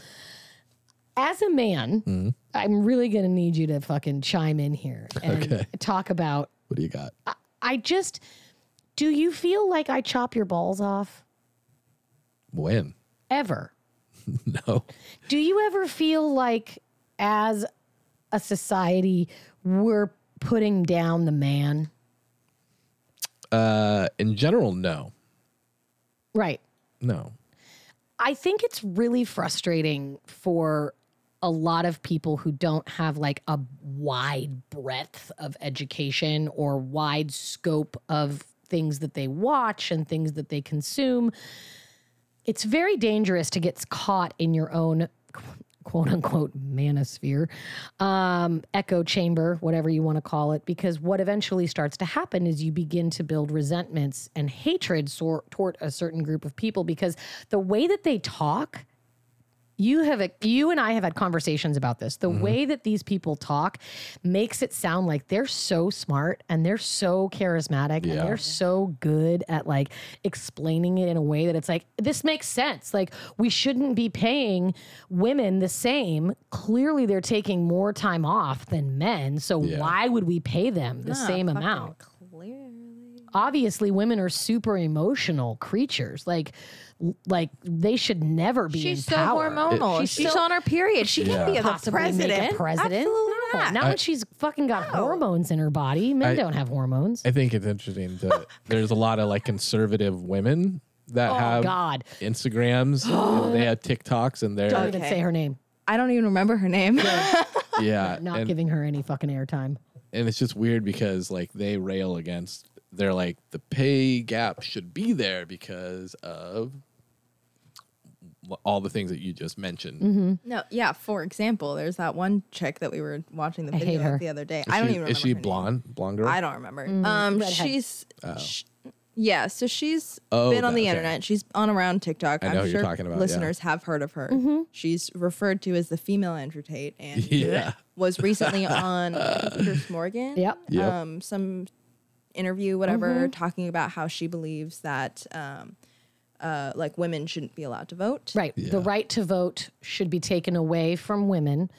As a man, I'm really going to need you to fucking chime in here and talk about... What do you got? Do you feel like I chop your balls off? When? Ever. No. Do you ever feel like as a society, we're putting down the man? In general, no. Right. No. I think it's really frustrating for a lot of people who don't have a wide breadth of education or wide scope of things that they watch and things that they consume. It's very dangerous to get caught in your own quote unquote manosphere, echo chamber, whatever you want to call it, because what eventually starts to happen is you begin to build resentments and hatred toward a certain group of people because the way that they talk, you and I have had conversations about this. The way that these people talk makes it sound like they're so smart and they're so charismatic and they're so good at explaining it in a way that it's like, this makes sense. We shouldn't be paying women the same. Clearly they're taking more time off than men. So why would we pay them the same amount? Clearly. Obviously women are super emotional creatures. They should never be in power. So hormonal. She's on her period. She can't be possibly make a president. Absolutely not. Not when she's fucking got hormones in her body. Men don't have hormones. I think it's interesting that there's a lot of conservative women that have Instagrams. And they have TikToks and don't even say her name. I don't even remember her name. Yeah. Not giving her any fucking airtime. And it's just weird because they rail against. They're like the pay gap should be there because of all the things that you just mentioned. Mm-hmm. No, yeah. For example, there's that one chick that we were watching the video of the other day. I don't even remember. Is she blonde? Blonde girl? I don't remember. Mm-hmm. So she's been on the internet. She's on around TikTok. I know I'm sure you're talking about. Listeners have heard of her. Mm-hmm. She's referred to as the female Andrew Tate and was recently on Chris Morgan. Yep. Some interview, whatever, talking about how she believes that women shouldn't be allowed to vote. Right. Yeah. The right to vote should be taken away from women.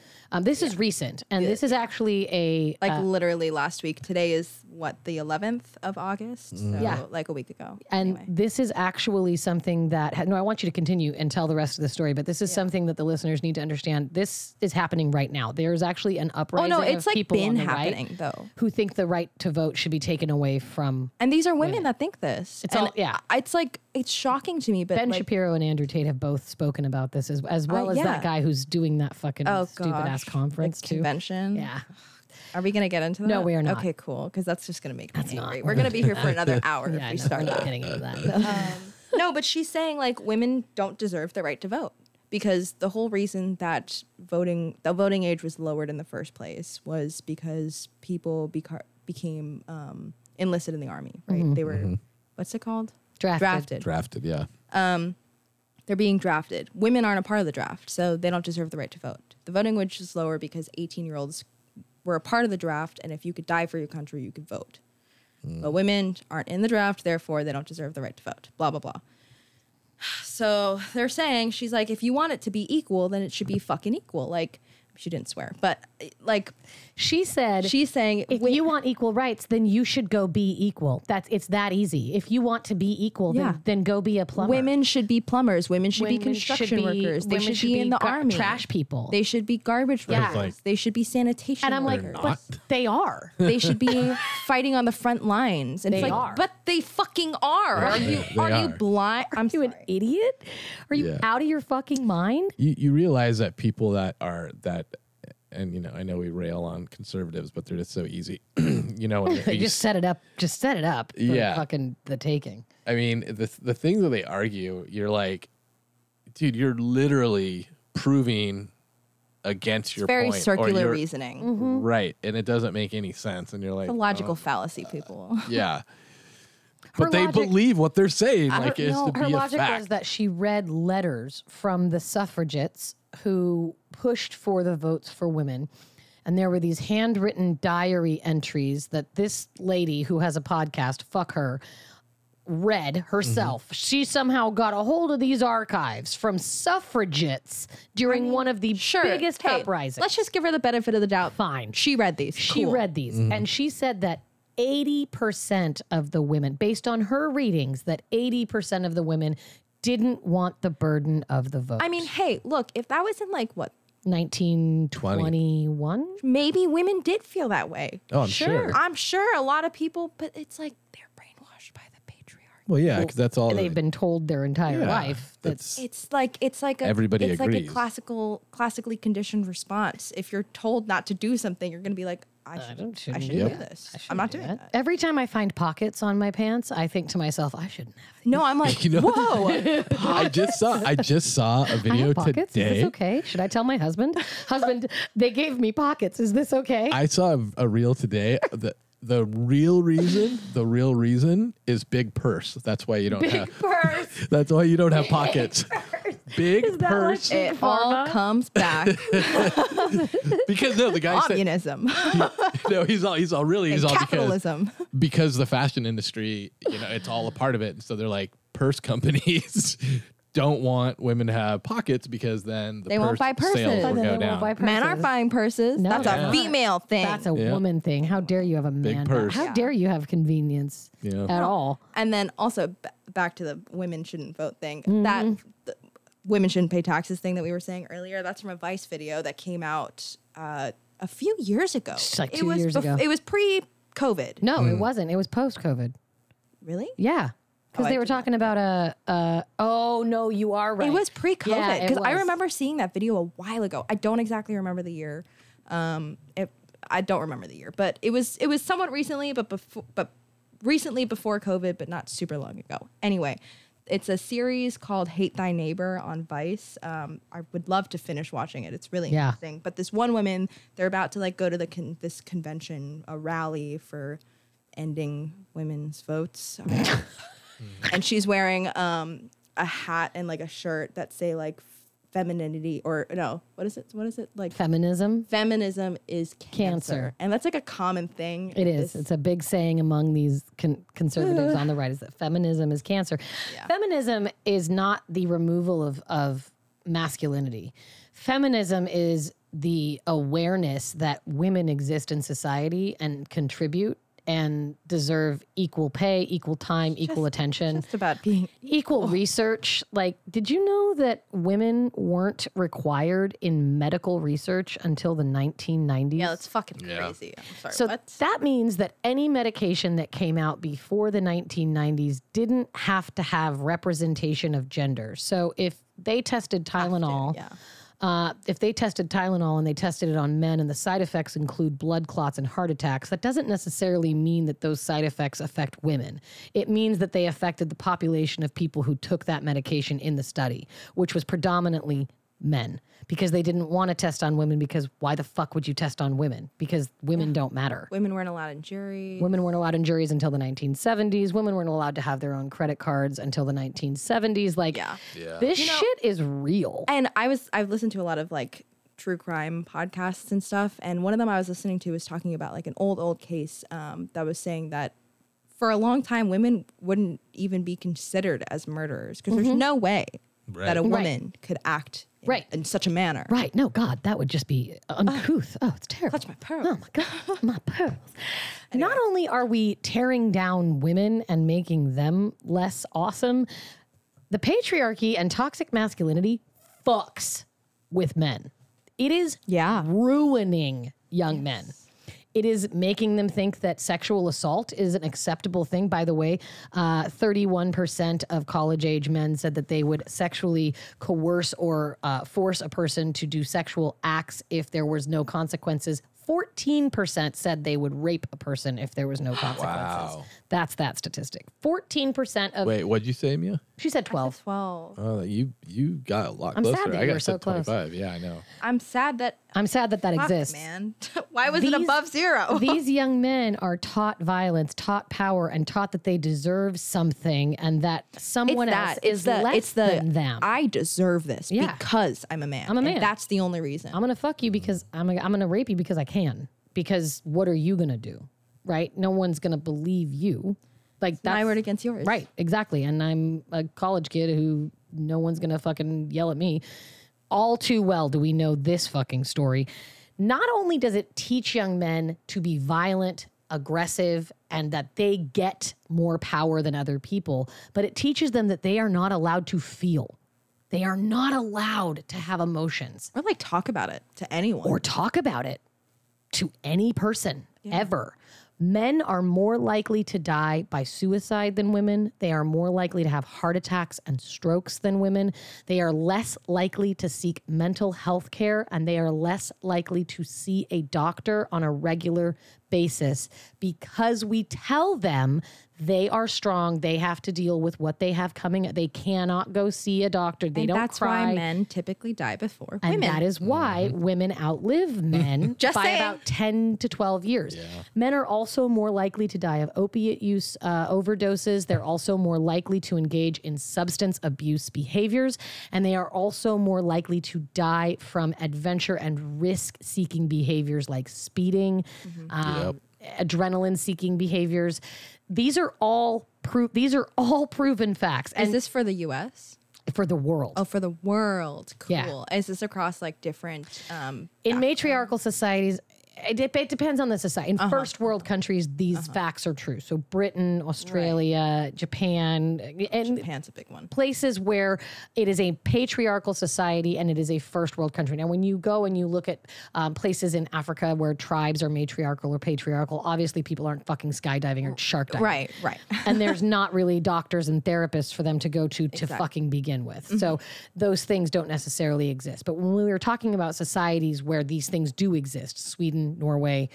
This is recent. And this is actually a... literally last week. Today is, the 11th of August? Mm. So a week ago. And this is actually something that... I want you to continue and tell the rest of the story, but this is something that the listeners need to understand. This is happening right now. There's actually an uprising of people on the right though, who think the right to vote should be taken away from... And these are women that think this. It's shocking to me, but Ben Shapiro and Andrew Tate have both spoken about this as well as that guy who's doing that fucking stupid ass last conference too. Convention. Yeah. Are we going to get into that? No, we are not. Okay, cool. Because that's just going to make me angry. We're going to be here for another hour if we start that. Getting into that. No, but she's saying like women don't deserve the right to vote because the whole reason that the voting age was lowered in the first place was because people became enlisted in the army, right? Mm-hmm. They were, what's it called? Drafted, yeah. They're being drafted. Women aren't a part of the draft, so they don't deserve the right to vote. The voting age is lower because 18-year-olds were a part of the draft, and if you could die for your country, you could vote. But women aren't in the draft, therefore they don't deserve the right to vote, blah, blah, blah. So they're saying, she's like, if you want it to be equal, then it should be fucking equal. Like, she didn't swear, but like... She said... She's saying... If you want equal rights, then you should go be equal. It's that easy. If you want to be equal, then go be a plumber. Women should be plumbers. Women should be construction workers. They should be in the army. Trash people. They should be garbage workers. Like, they should be sanitation workers. And I'm like, but they are. They should be fighting on the front lines. And they are. But they fucking are. Yeah, are you blind? Are you an idiot? Are you out of your fucking mind? You realize that people that are... And, you know, I know we rail on conservatives, but they're just so easy. You know, they just set it up. Just set it up. For fucking the taking. I mean, the things that they argue, you're like, dude, you're literally proving against your very point. Very circular reasoning. Mm-hmm. Right. And it doesn't make any sense. And you're like. It's a logical fallacy, people. Yeah. But they believe what they're saying. Like, is to be a fact. Her logic was that she read letters from the suffragettes who pushed for the votes for women. And there were these handwritten diary entries that this lady who has a podcast, fuck her, read herself. Mm-hmm. She somehow got a hold of these archives from suffragettes during one of the biggest uprisings. Let's just give her the benefit of the doubt. Fine. She read these. She read these. Mm-hmm. And she said that 80% of the women, based on her readings, that 80% of the women didn't want the burden of the vote. I mean, hey, look, if that was in like what? 1921? Maybe women did feel that way. Oh, I'm sure. I'm sure a lot of people, but it's like they're brainwashed by the patriarchy. Well, yeah, because that's all. And they've been told their entire life. It's like a classically conditioned response. If you're told not to do something, you're going to be like, I shouldn't do this. I'm not doing that. Every time I find pockets on my pants, I think to myself, I shouldn't have these. No, I'm like, whoa. I just saw a video today. Is this okay? Should I tell my husband? Husband, they gave me pockets. Is this okay? I saw a reel today. The real reason is big purse. That's why you don't have big purse. That's why you don't have pockets. Big purse. Like it all comes back. Because the guy said communism. He's all capitalism. Because the fashion industry, you know, it's all a part of it. And so they're like, purse companies don't want women to have pockets because then they won't buy purses. Men aren't buying purses. No, that's a female thing. That's a woman thing. How dare you have a man? How dare you have convenience at all? And then also back to the women shouldn't vote thing. Mm-hmm. The women shouldn't pay taxes thing that we were saying earlier. That's from a Vice video that came out a few years ago. Just like two years ago. It was pre-COVID. No, it wasn't. It was post-COVID. Really? Yeah. Because they were talking about oh, no, you are right. It was pre-COVID. Because I remember seeing that video a while ago. I don't exactly remember the year. I don't remember the year. But it was somewhat recently, but recently before COVID, but not super long ago. Anyway, it's a series called Hate Thy Neighbor on Vice. I would love to finish watching it. It's really interesting. But this one woman, they're about to like go to this convention, a rally for ending women's votes. And she's wearing a hat and like a shirt that say like femininity or no, what is it like feminism? Feminism is cancer. And that's like a common thing. It is. It's a big saying among these conservatives on the right is that feminism is cancer. Yeah. Feminism is not the removal of masculinity. Feminism is the awareness that women exist in society and contribute and deserve equal pay, equal time, equal attention. Just about being equal research. Like, did you know that women weren't required in medical research until the 1990s? Yeah, that's fucking crazy. I'm sorry. So that means that any medication that came out before the 1990s didn't have to have representation of gender. So if they tested Tylenol If they tested Tylenol and they tested it on men and the side effects include blood clots and heart attacks, that doesn't necessarily mean that those side effects affect women. It means that they affected the population of people who took that medication in the study, which was predominantly men, because they didn't want to test on women, because why the fuck would you test on women? Because women don't matter. Women weren't allowed in juries. Women weren't allowed in juries until the 1970s. Women weren't allowed to have their own credit cards until the 1970s. Like, this shit is real. And I've listened to a lot of like true crime podcasts and stuff. And one of them I was listening to was talking about like an old case that was saying that for a long time, women wouldn't even be considered as murderers because there's no way that a woman could act in such a manner. Right. No, God, that would just be uncouth. Oh, it's terrible. Clutch my pearls. Oh, my God. My pearls. Anyway. Not only are we tearing down women and making them less awesome, the patriarchy and toxic masculinity fucks with men. It is ruining young men. It is making them think that sexual assault is an acceptable thing. By the way, 31% of college-age men said that they would sexually coerce or force a person to do sexual acts if there was no consequences. 14% said they would rape a person if there was no consequences. Wow. That's that statistic. 14% of... Wait, what'd you say, Mia? She said 12. I said 12. Oh, you got a lot closer. I'm sad that you were so close. 25. Yeah, I know. I'm sad that exists. Man. Why was it above zero? These young men are taught violence, taught power, and taught that they deserve something and that someone else is less than them. I deserve this because I'm a man. I'm a man. And that's the only reason. I'm going to fuck you because I'm going to rape you because I can. Because what are you going to do? Right? No one's going to believe you. Like, that's my word against yours. Right, exactly. And I'm a college kid who no one's going to fucking yell at me. All too well do we know this fucking story. Not only does it teach young men to be violent, aggressive, and that they get more power than other people, but it teaches them that they are not allowed to feel. They are not allowed to have emotions. Or like talk about it to anyone. Or talk about it to any person ever. Men are more likely to die by suicide than women. They are more likely to have heart attacks and strokes than women. They are less likely to seek mental health care, and they are less likely to see a doctor on a regular basis because we tell them they are strong. They have to deal with what they have coming. They cannot go see a doctor. They don't cry. That's why men typically die before women. And that is why women outlive men by about 10 to 12 years. Yeah. Men are also more likely to die of opiate use overdoses. They're also more likely to engage in substance abuse behaviors. And they are also more likely to die from adventure and risk-seeking behaviors like speeding, adrenaline-seeking behaviors. These are all proven facts. And is this for the U.S.? For the world. Oh, for the world. Cool. Yeah. Is this across like different? In matriarchal societies, it depends on the society. In first world countries, these facts are true. So Britain, Australia, Japan. And Japan's a big one. Places where it is a patriarchal society and it is a first world country. Now, when you go and you look at places in Africa where tribes are matriarchal or patriarchal, obviously people aren't fucking skydiving or shark diving. Right. And there's not really doctors and therapists for them to go to fucking begin with. Mm-hmm. So those things don't necessarily exist. But when we were talking about societies where these things do exist, Sweden, Norway,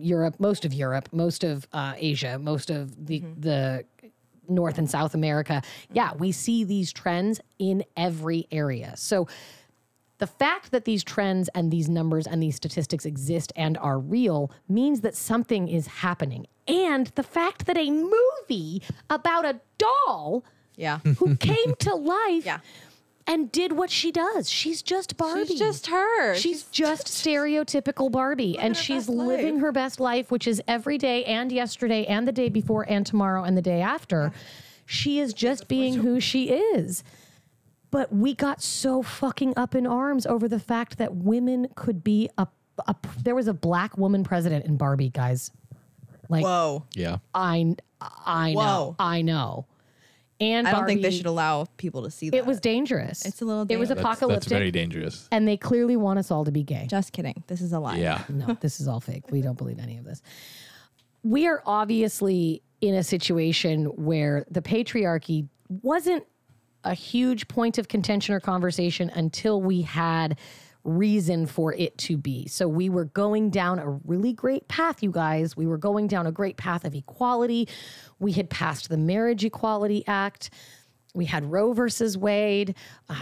Europe, most of Asia, most of the North and South America. Yeah, we see these trends in every area. So the fact that these trends and these numbers and these statistics exist and are real means that something is happening. And the fact that a movie about a doll who came to life and did what she does. She's just Barbie. She's just her. She's just stereotypical Barbie. And she's living her best life, which is every day and yesterday and the day before and tomorrow and the day after. She is just being who she is. But we got so fucking up in arms over the fact that women could be there was a black woman president in Barbie, guys. Like, whoa. Yeah. I know. I know. And I don't think they should allow people to see that. It was dangerous. It's a little dangerous. It was apocalyptic. That's very dangerous. And they clearly want us all to be gay. Just kidding. This is a lie. Yeah. No, this is all fake. We don't believe any of this. We are obviously in a situation where the patriarchy wasn't a huge point of contention or conversation until we had reason for it to be. So we were going down a really great path, you guys. We were going down a great path of equality. We had passed the Marriage Equality Act. We had Roe versus Wade.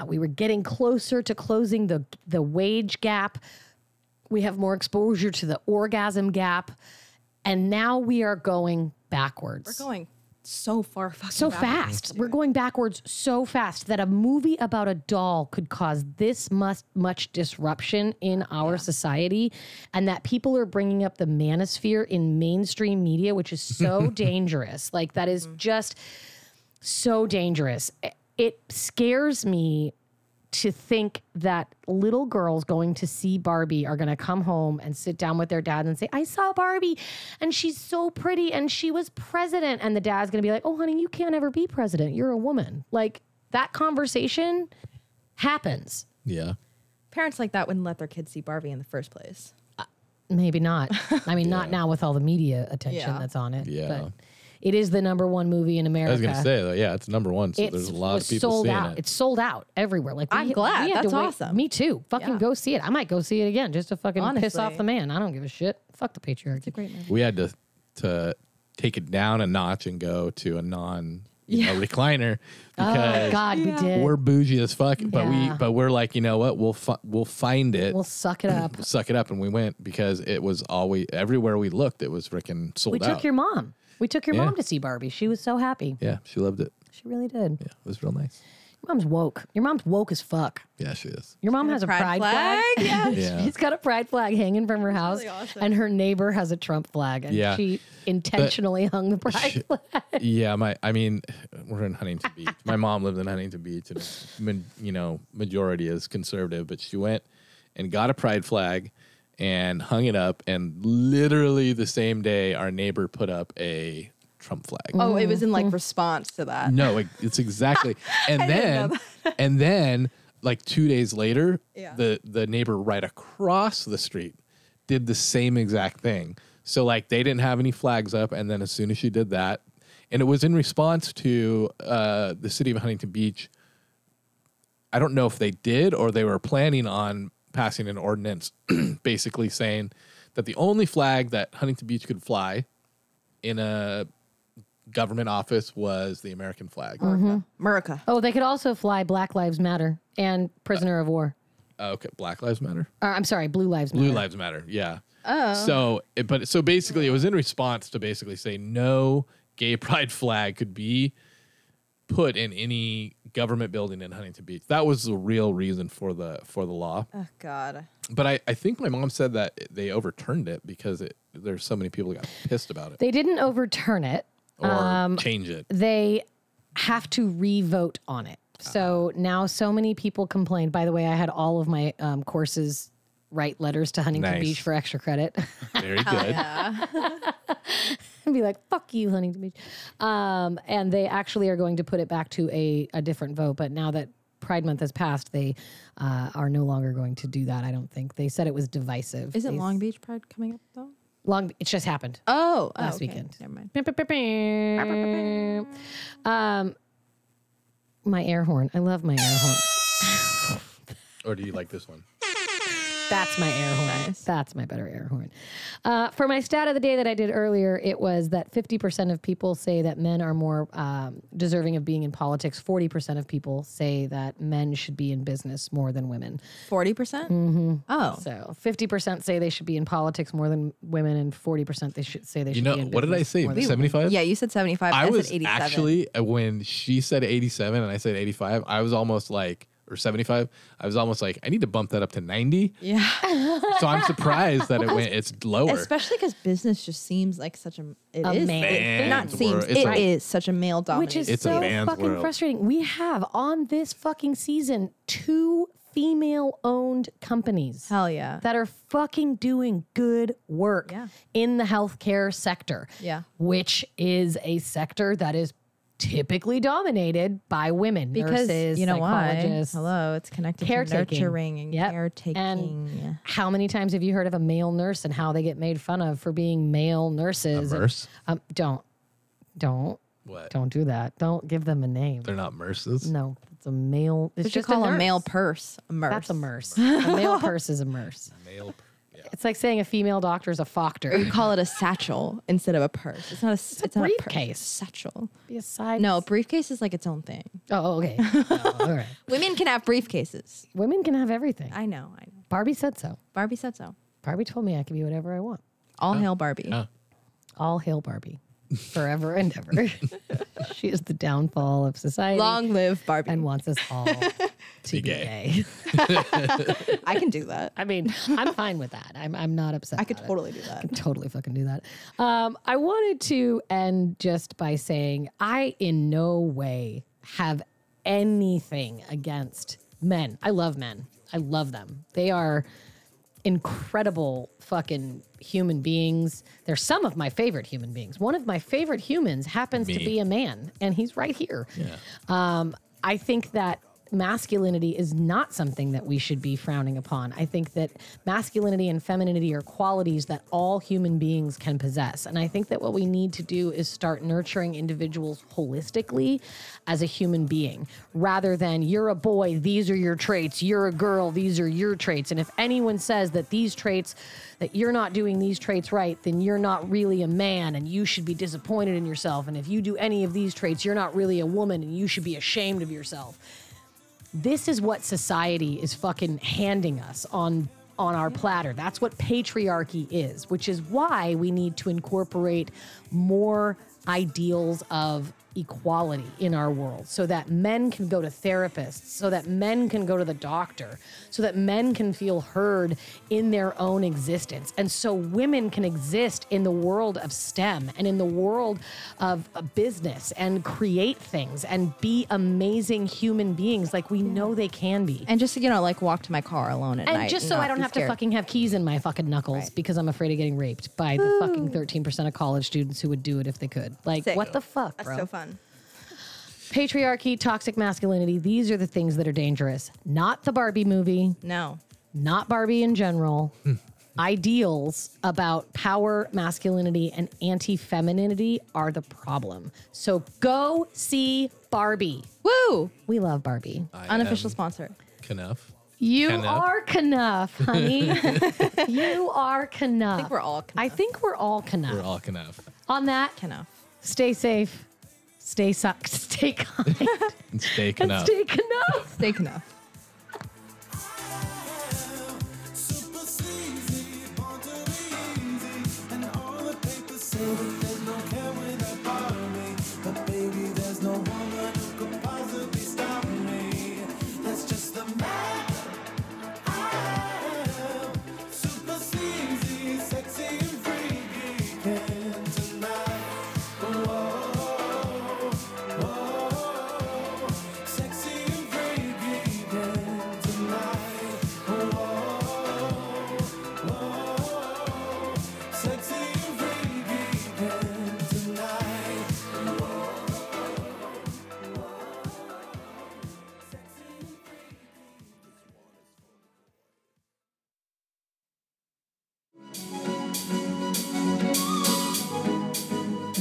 We were getting closer to closing the wage gap. We have more exposure to the orgasm gap. And now we are going backwards. We're going so far fucking so fast. We're going backwards so fast that a movie about a doll could cause this much disruption in our society, and that people are bringing up the manosphere in mainstream media, which is so dangerous. Like, that is just so dangerous. It scares me to think that little girls going to see Barbie are going to come home and sit down with their dad and say, I saw Barbie and she's so pretty and she was president. And the dad's going to be like, oh, honey, you can't ever be president. You're a woman. Like, that conversation happens. Yeah. Parents like that wouldn't let their kids see Barbie in the first place. Maybe not. I mean, not now with all the media attention that's on it. Yeah. But it is the number one movie in America. I was going to say, yeah, it's number one. So there's a lot of people seeing it. It's sold out everywhere. Like, I'm glad. That's awesome. Me too. Fucking go see it. I might go see it again just to fucking piss off the man. I don't give a shit. Fuck the patriarchy. It's a great movie. We had to take it down a notch and go to a recliner. Because we did. We're bougie as fuck, but we're like, you know what? We'll find it. We'll suck it up. And we went because it was always everywhere we looked. It was freaking sold out. We took your mom. We took your mom to see Barbie. She was so happy. Yeah, she loved it. She really did. Yeah, it was real nice. Your mom's woke. Your mom's woke as fuck. Yeah, she is. Your mom has a pride flag. Yeah. She's got a pride flag hanging from her house. Really awesome. And her neighbor has a Trump flag. And she intentionally hung the pride flag. Yeah, we're in Huntington Beach. My mom lived in Huntington Beach. And, majority is conservative. But she went and got a pride flag and hung it up, and literally the same day, our neighbor put up a Trump flag. Oh, it was in response to that. No, it's exactly. And then, like 2 days later, the neighbor right across the street did the same exact thing. So they didn't have any flags up, and then as soon as she did that, and it was in response to the city of Huntington Beach. I don't know if they did or they were planning on passing an ordinance basically saying that the only flag that Huntington Beach could fly in a government office was the American flag. America. Oh, they could also fly Black Lives Matter and Prisoner of War. Okay, Black Lives Matter? I'm sorry, Blue Lives Matter. Blue Lives Matter, yeah. Oh. So basically it was in response to basically say no gay pride flag could be put in any government building in Huntington Beach. That was the real reason for the law. Oh, God. But I think my mom said that they overturned it because there's so many people that got pissed about it. They didn't overturn it. Or change it. They have to re-vote on it. So now so many people complained. By the way, I had all of my courses write letters to Huntington Beach for extra credit. Very good. And be like, fuck you, Huntington Beach. And they actually are going to put it back to a different vote. But now that Pride Month has passed, they are no longer going to do that, I don't think. They said it was divisive. Isn't Long Beach Pride coming up, though? It just happened. Oh, last weekend. Never mind. My air horn. I love my air horn. Or do you like this one? That's my air horn. Nice. That's my better air horn. For my stat of the day that I did earlier, it was that 50% of people say that men are more deserving of being in politics. 40% of people say that men should be in business more than women. 40%? Mm-hmm. Oh. So 50% say they should be in politics more than women, and 40% say they should be in business. What did I say? 75? Yeah, you said 75. I was said 87. Actually, when she said 87 and I said 85, I was almost like, or 75, I was almost like, I need to bump that up to 90. Yeah. So I'm surprised that it's lower. Especially because business just seems like such it is such a male dominant. Which is so fucking frustrating. We have on this fucking season 2 female-owned companies. Hell yeah. That are fucking doing good work in the healthcare sector. Yeah. Which is a sector that is typically dominated by women, because nurses, psychologists. Why? Hello, it's connected to nurturing and caretaking. And how many times have you heard of a male nurse and how they get made fun of for being male nurses? A nurse? Don't. What? Don't do that. Don't give them a name. They're not merces? No. It's a male. It's just call a male purse a merce. That's a merce. A male purse is a merce. Male purse. Yeah. It's like saying a female doctor is a doctor. We call it a satchel instead of a purse. It's not a. It's a briefcase. It's a satchel. No, briefcase is like its own thing. Oh, okay. Oh, all right. Women can have briefcases. Women can have everything. I know. Barbie said so. Barbie told me I can be whatever I want. All hail Barbie. Yeah. All hail Barbie. Forever and ever. She is the downfall of society. Long live Barbie. And wants us all to be gay. I can do that. I mean, I'm fine with that. I'm not upset. I could totally do that. I could totally fucking do that. I wanted to end just by saying I in no way have anything against men. I love men. I love them. They are incredible fucking human beings. They're some of my favorite human beings. One of my favorite humans happens to be a man, and he's right here. Yeah. I think that masculinity is not something that we should be frowning upon. I think that masculinity and femininity are qualities that all human beings can possess. And I think that what we need to do is start nurturing individuals holistically as a human being, rather than you're a boy, these are your traits, you're a girl, these are your traits. And if anyone says that these traits, that you're not doing these traits right, then you're not really a man and you should be disappointed in yourself. And if you do any of these traits, you're not really a woman and you should be ashamed of yourself. This is what society is fucking handing us on our platter. That's what patriarchy is, which is why we need to incorporate more ideals of equality in our world, so that men can go to therapists, so that men can go to the doctor, so that men can feel heard in their own existence. And so women can exist in the world of STEM and in the world of business and create things and be amazing human beings like we know they can be. And just to, like walk to my car alone at night. And just so I don't have to fucking have keys in my fucking knuckles because I'm afraid of getting raped by the fucking 13% of college students who would do it if they could. Like, what the fuck, bro? That's so fun. Patriarchy, toxic masculinity, these are the things that are dangerous. Not the Barbie movie. No. Not Barbie in general. Ideals about power, masculinity, and anti-femininity are the problem. So go see Barbie. Woo! We love Barbie. Unofficial sponsor. Kenough. You are Kenough, honey. You are Kenough. I think we're all Kenough. We're all Kenough. On that, Kenough. Stay safe. Stay sucked. Stay kind. And stay Kenough. Stay Kenough. Stay Kenough.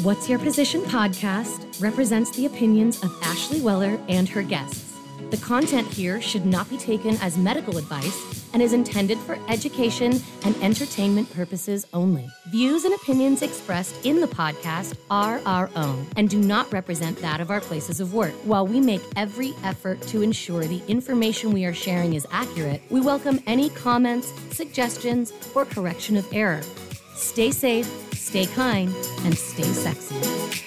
What's Your Position podcast represents the opinions of Ashley Weller and her guests. The content here should not be taken as medical advice and is intended for education and entertainment purposes only. Views and opinions expressed in the podcast are our own and do not represent that of our places of work. While we make every effort to ensure the information we are sharing is accurate, we welcome any comments, suggestions, or correction of error. Stay safe, stay kind, and stay sexy.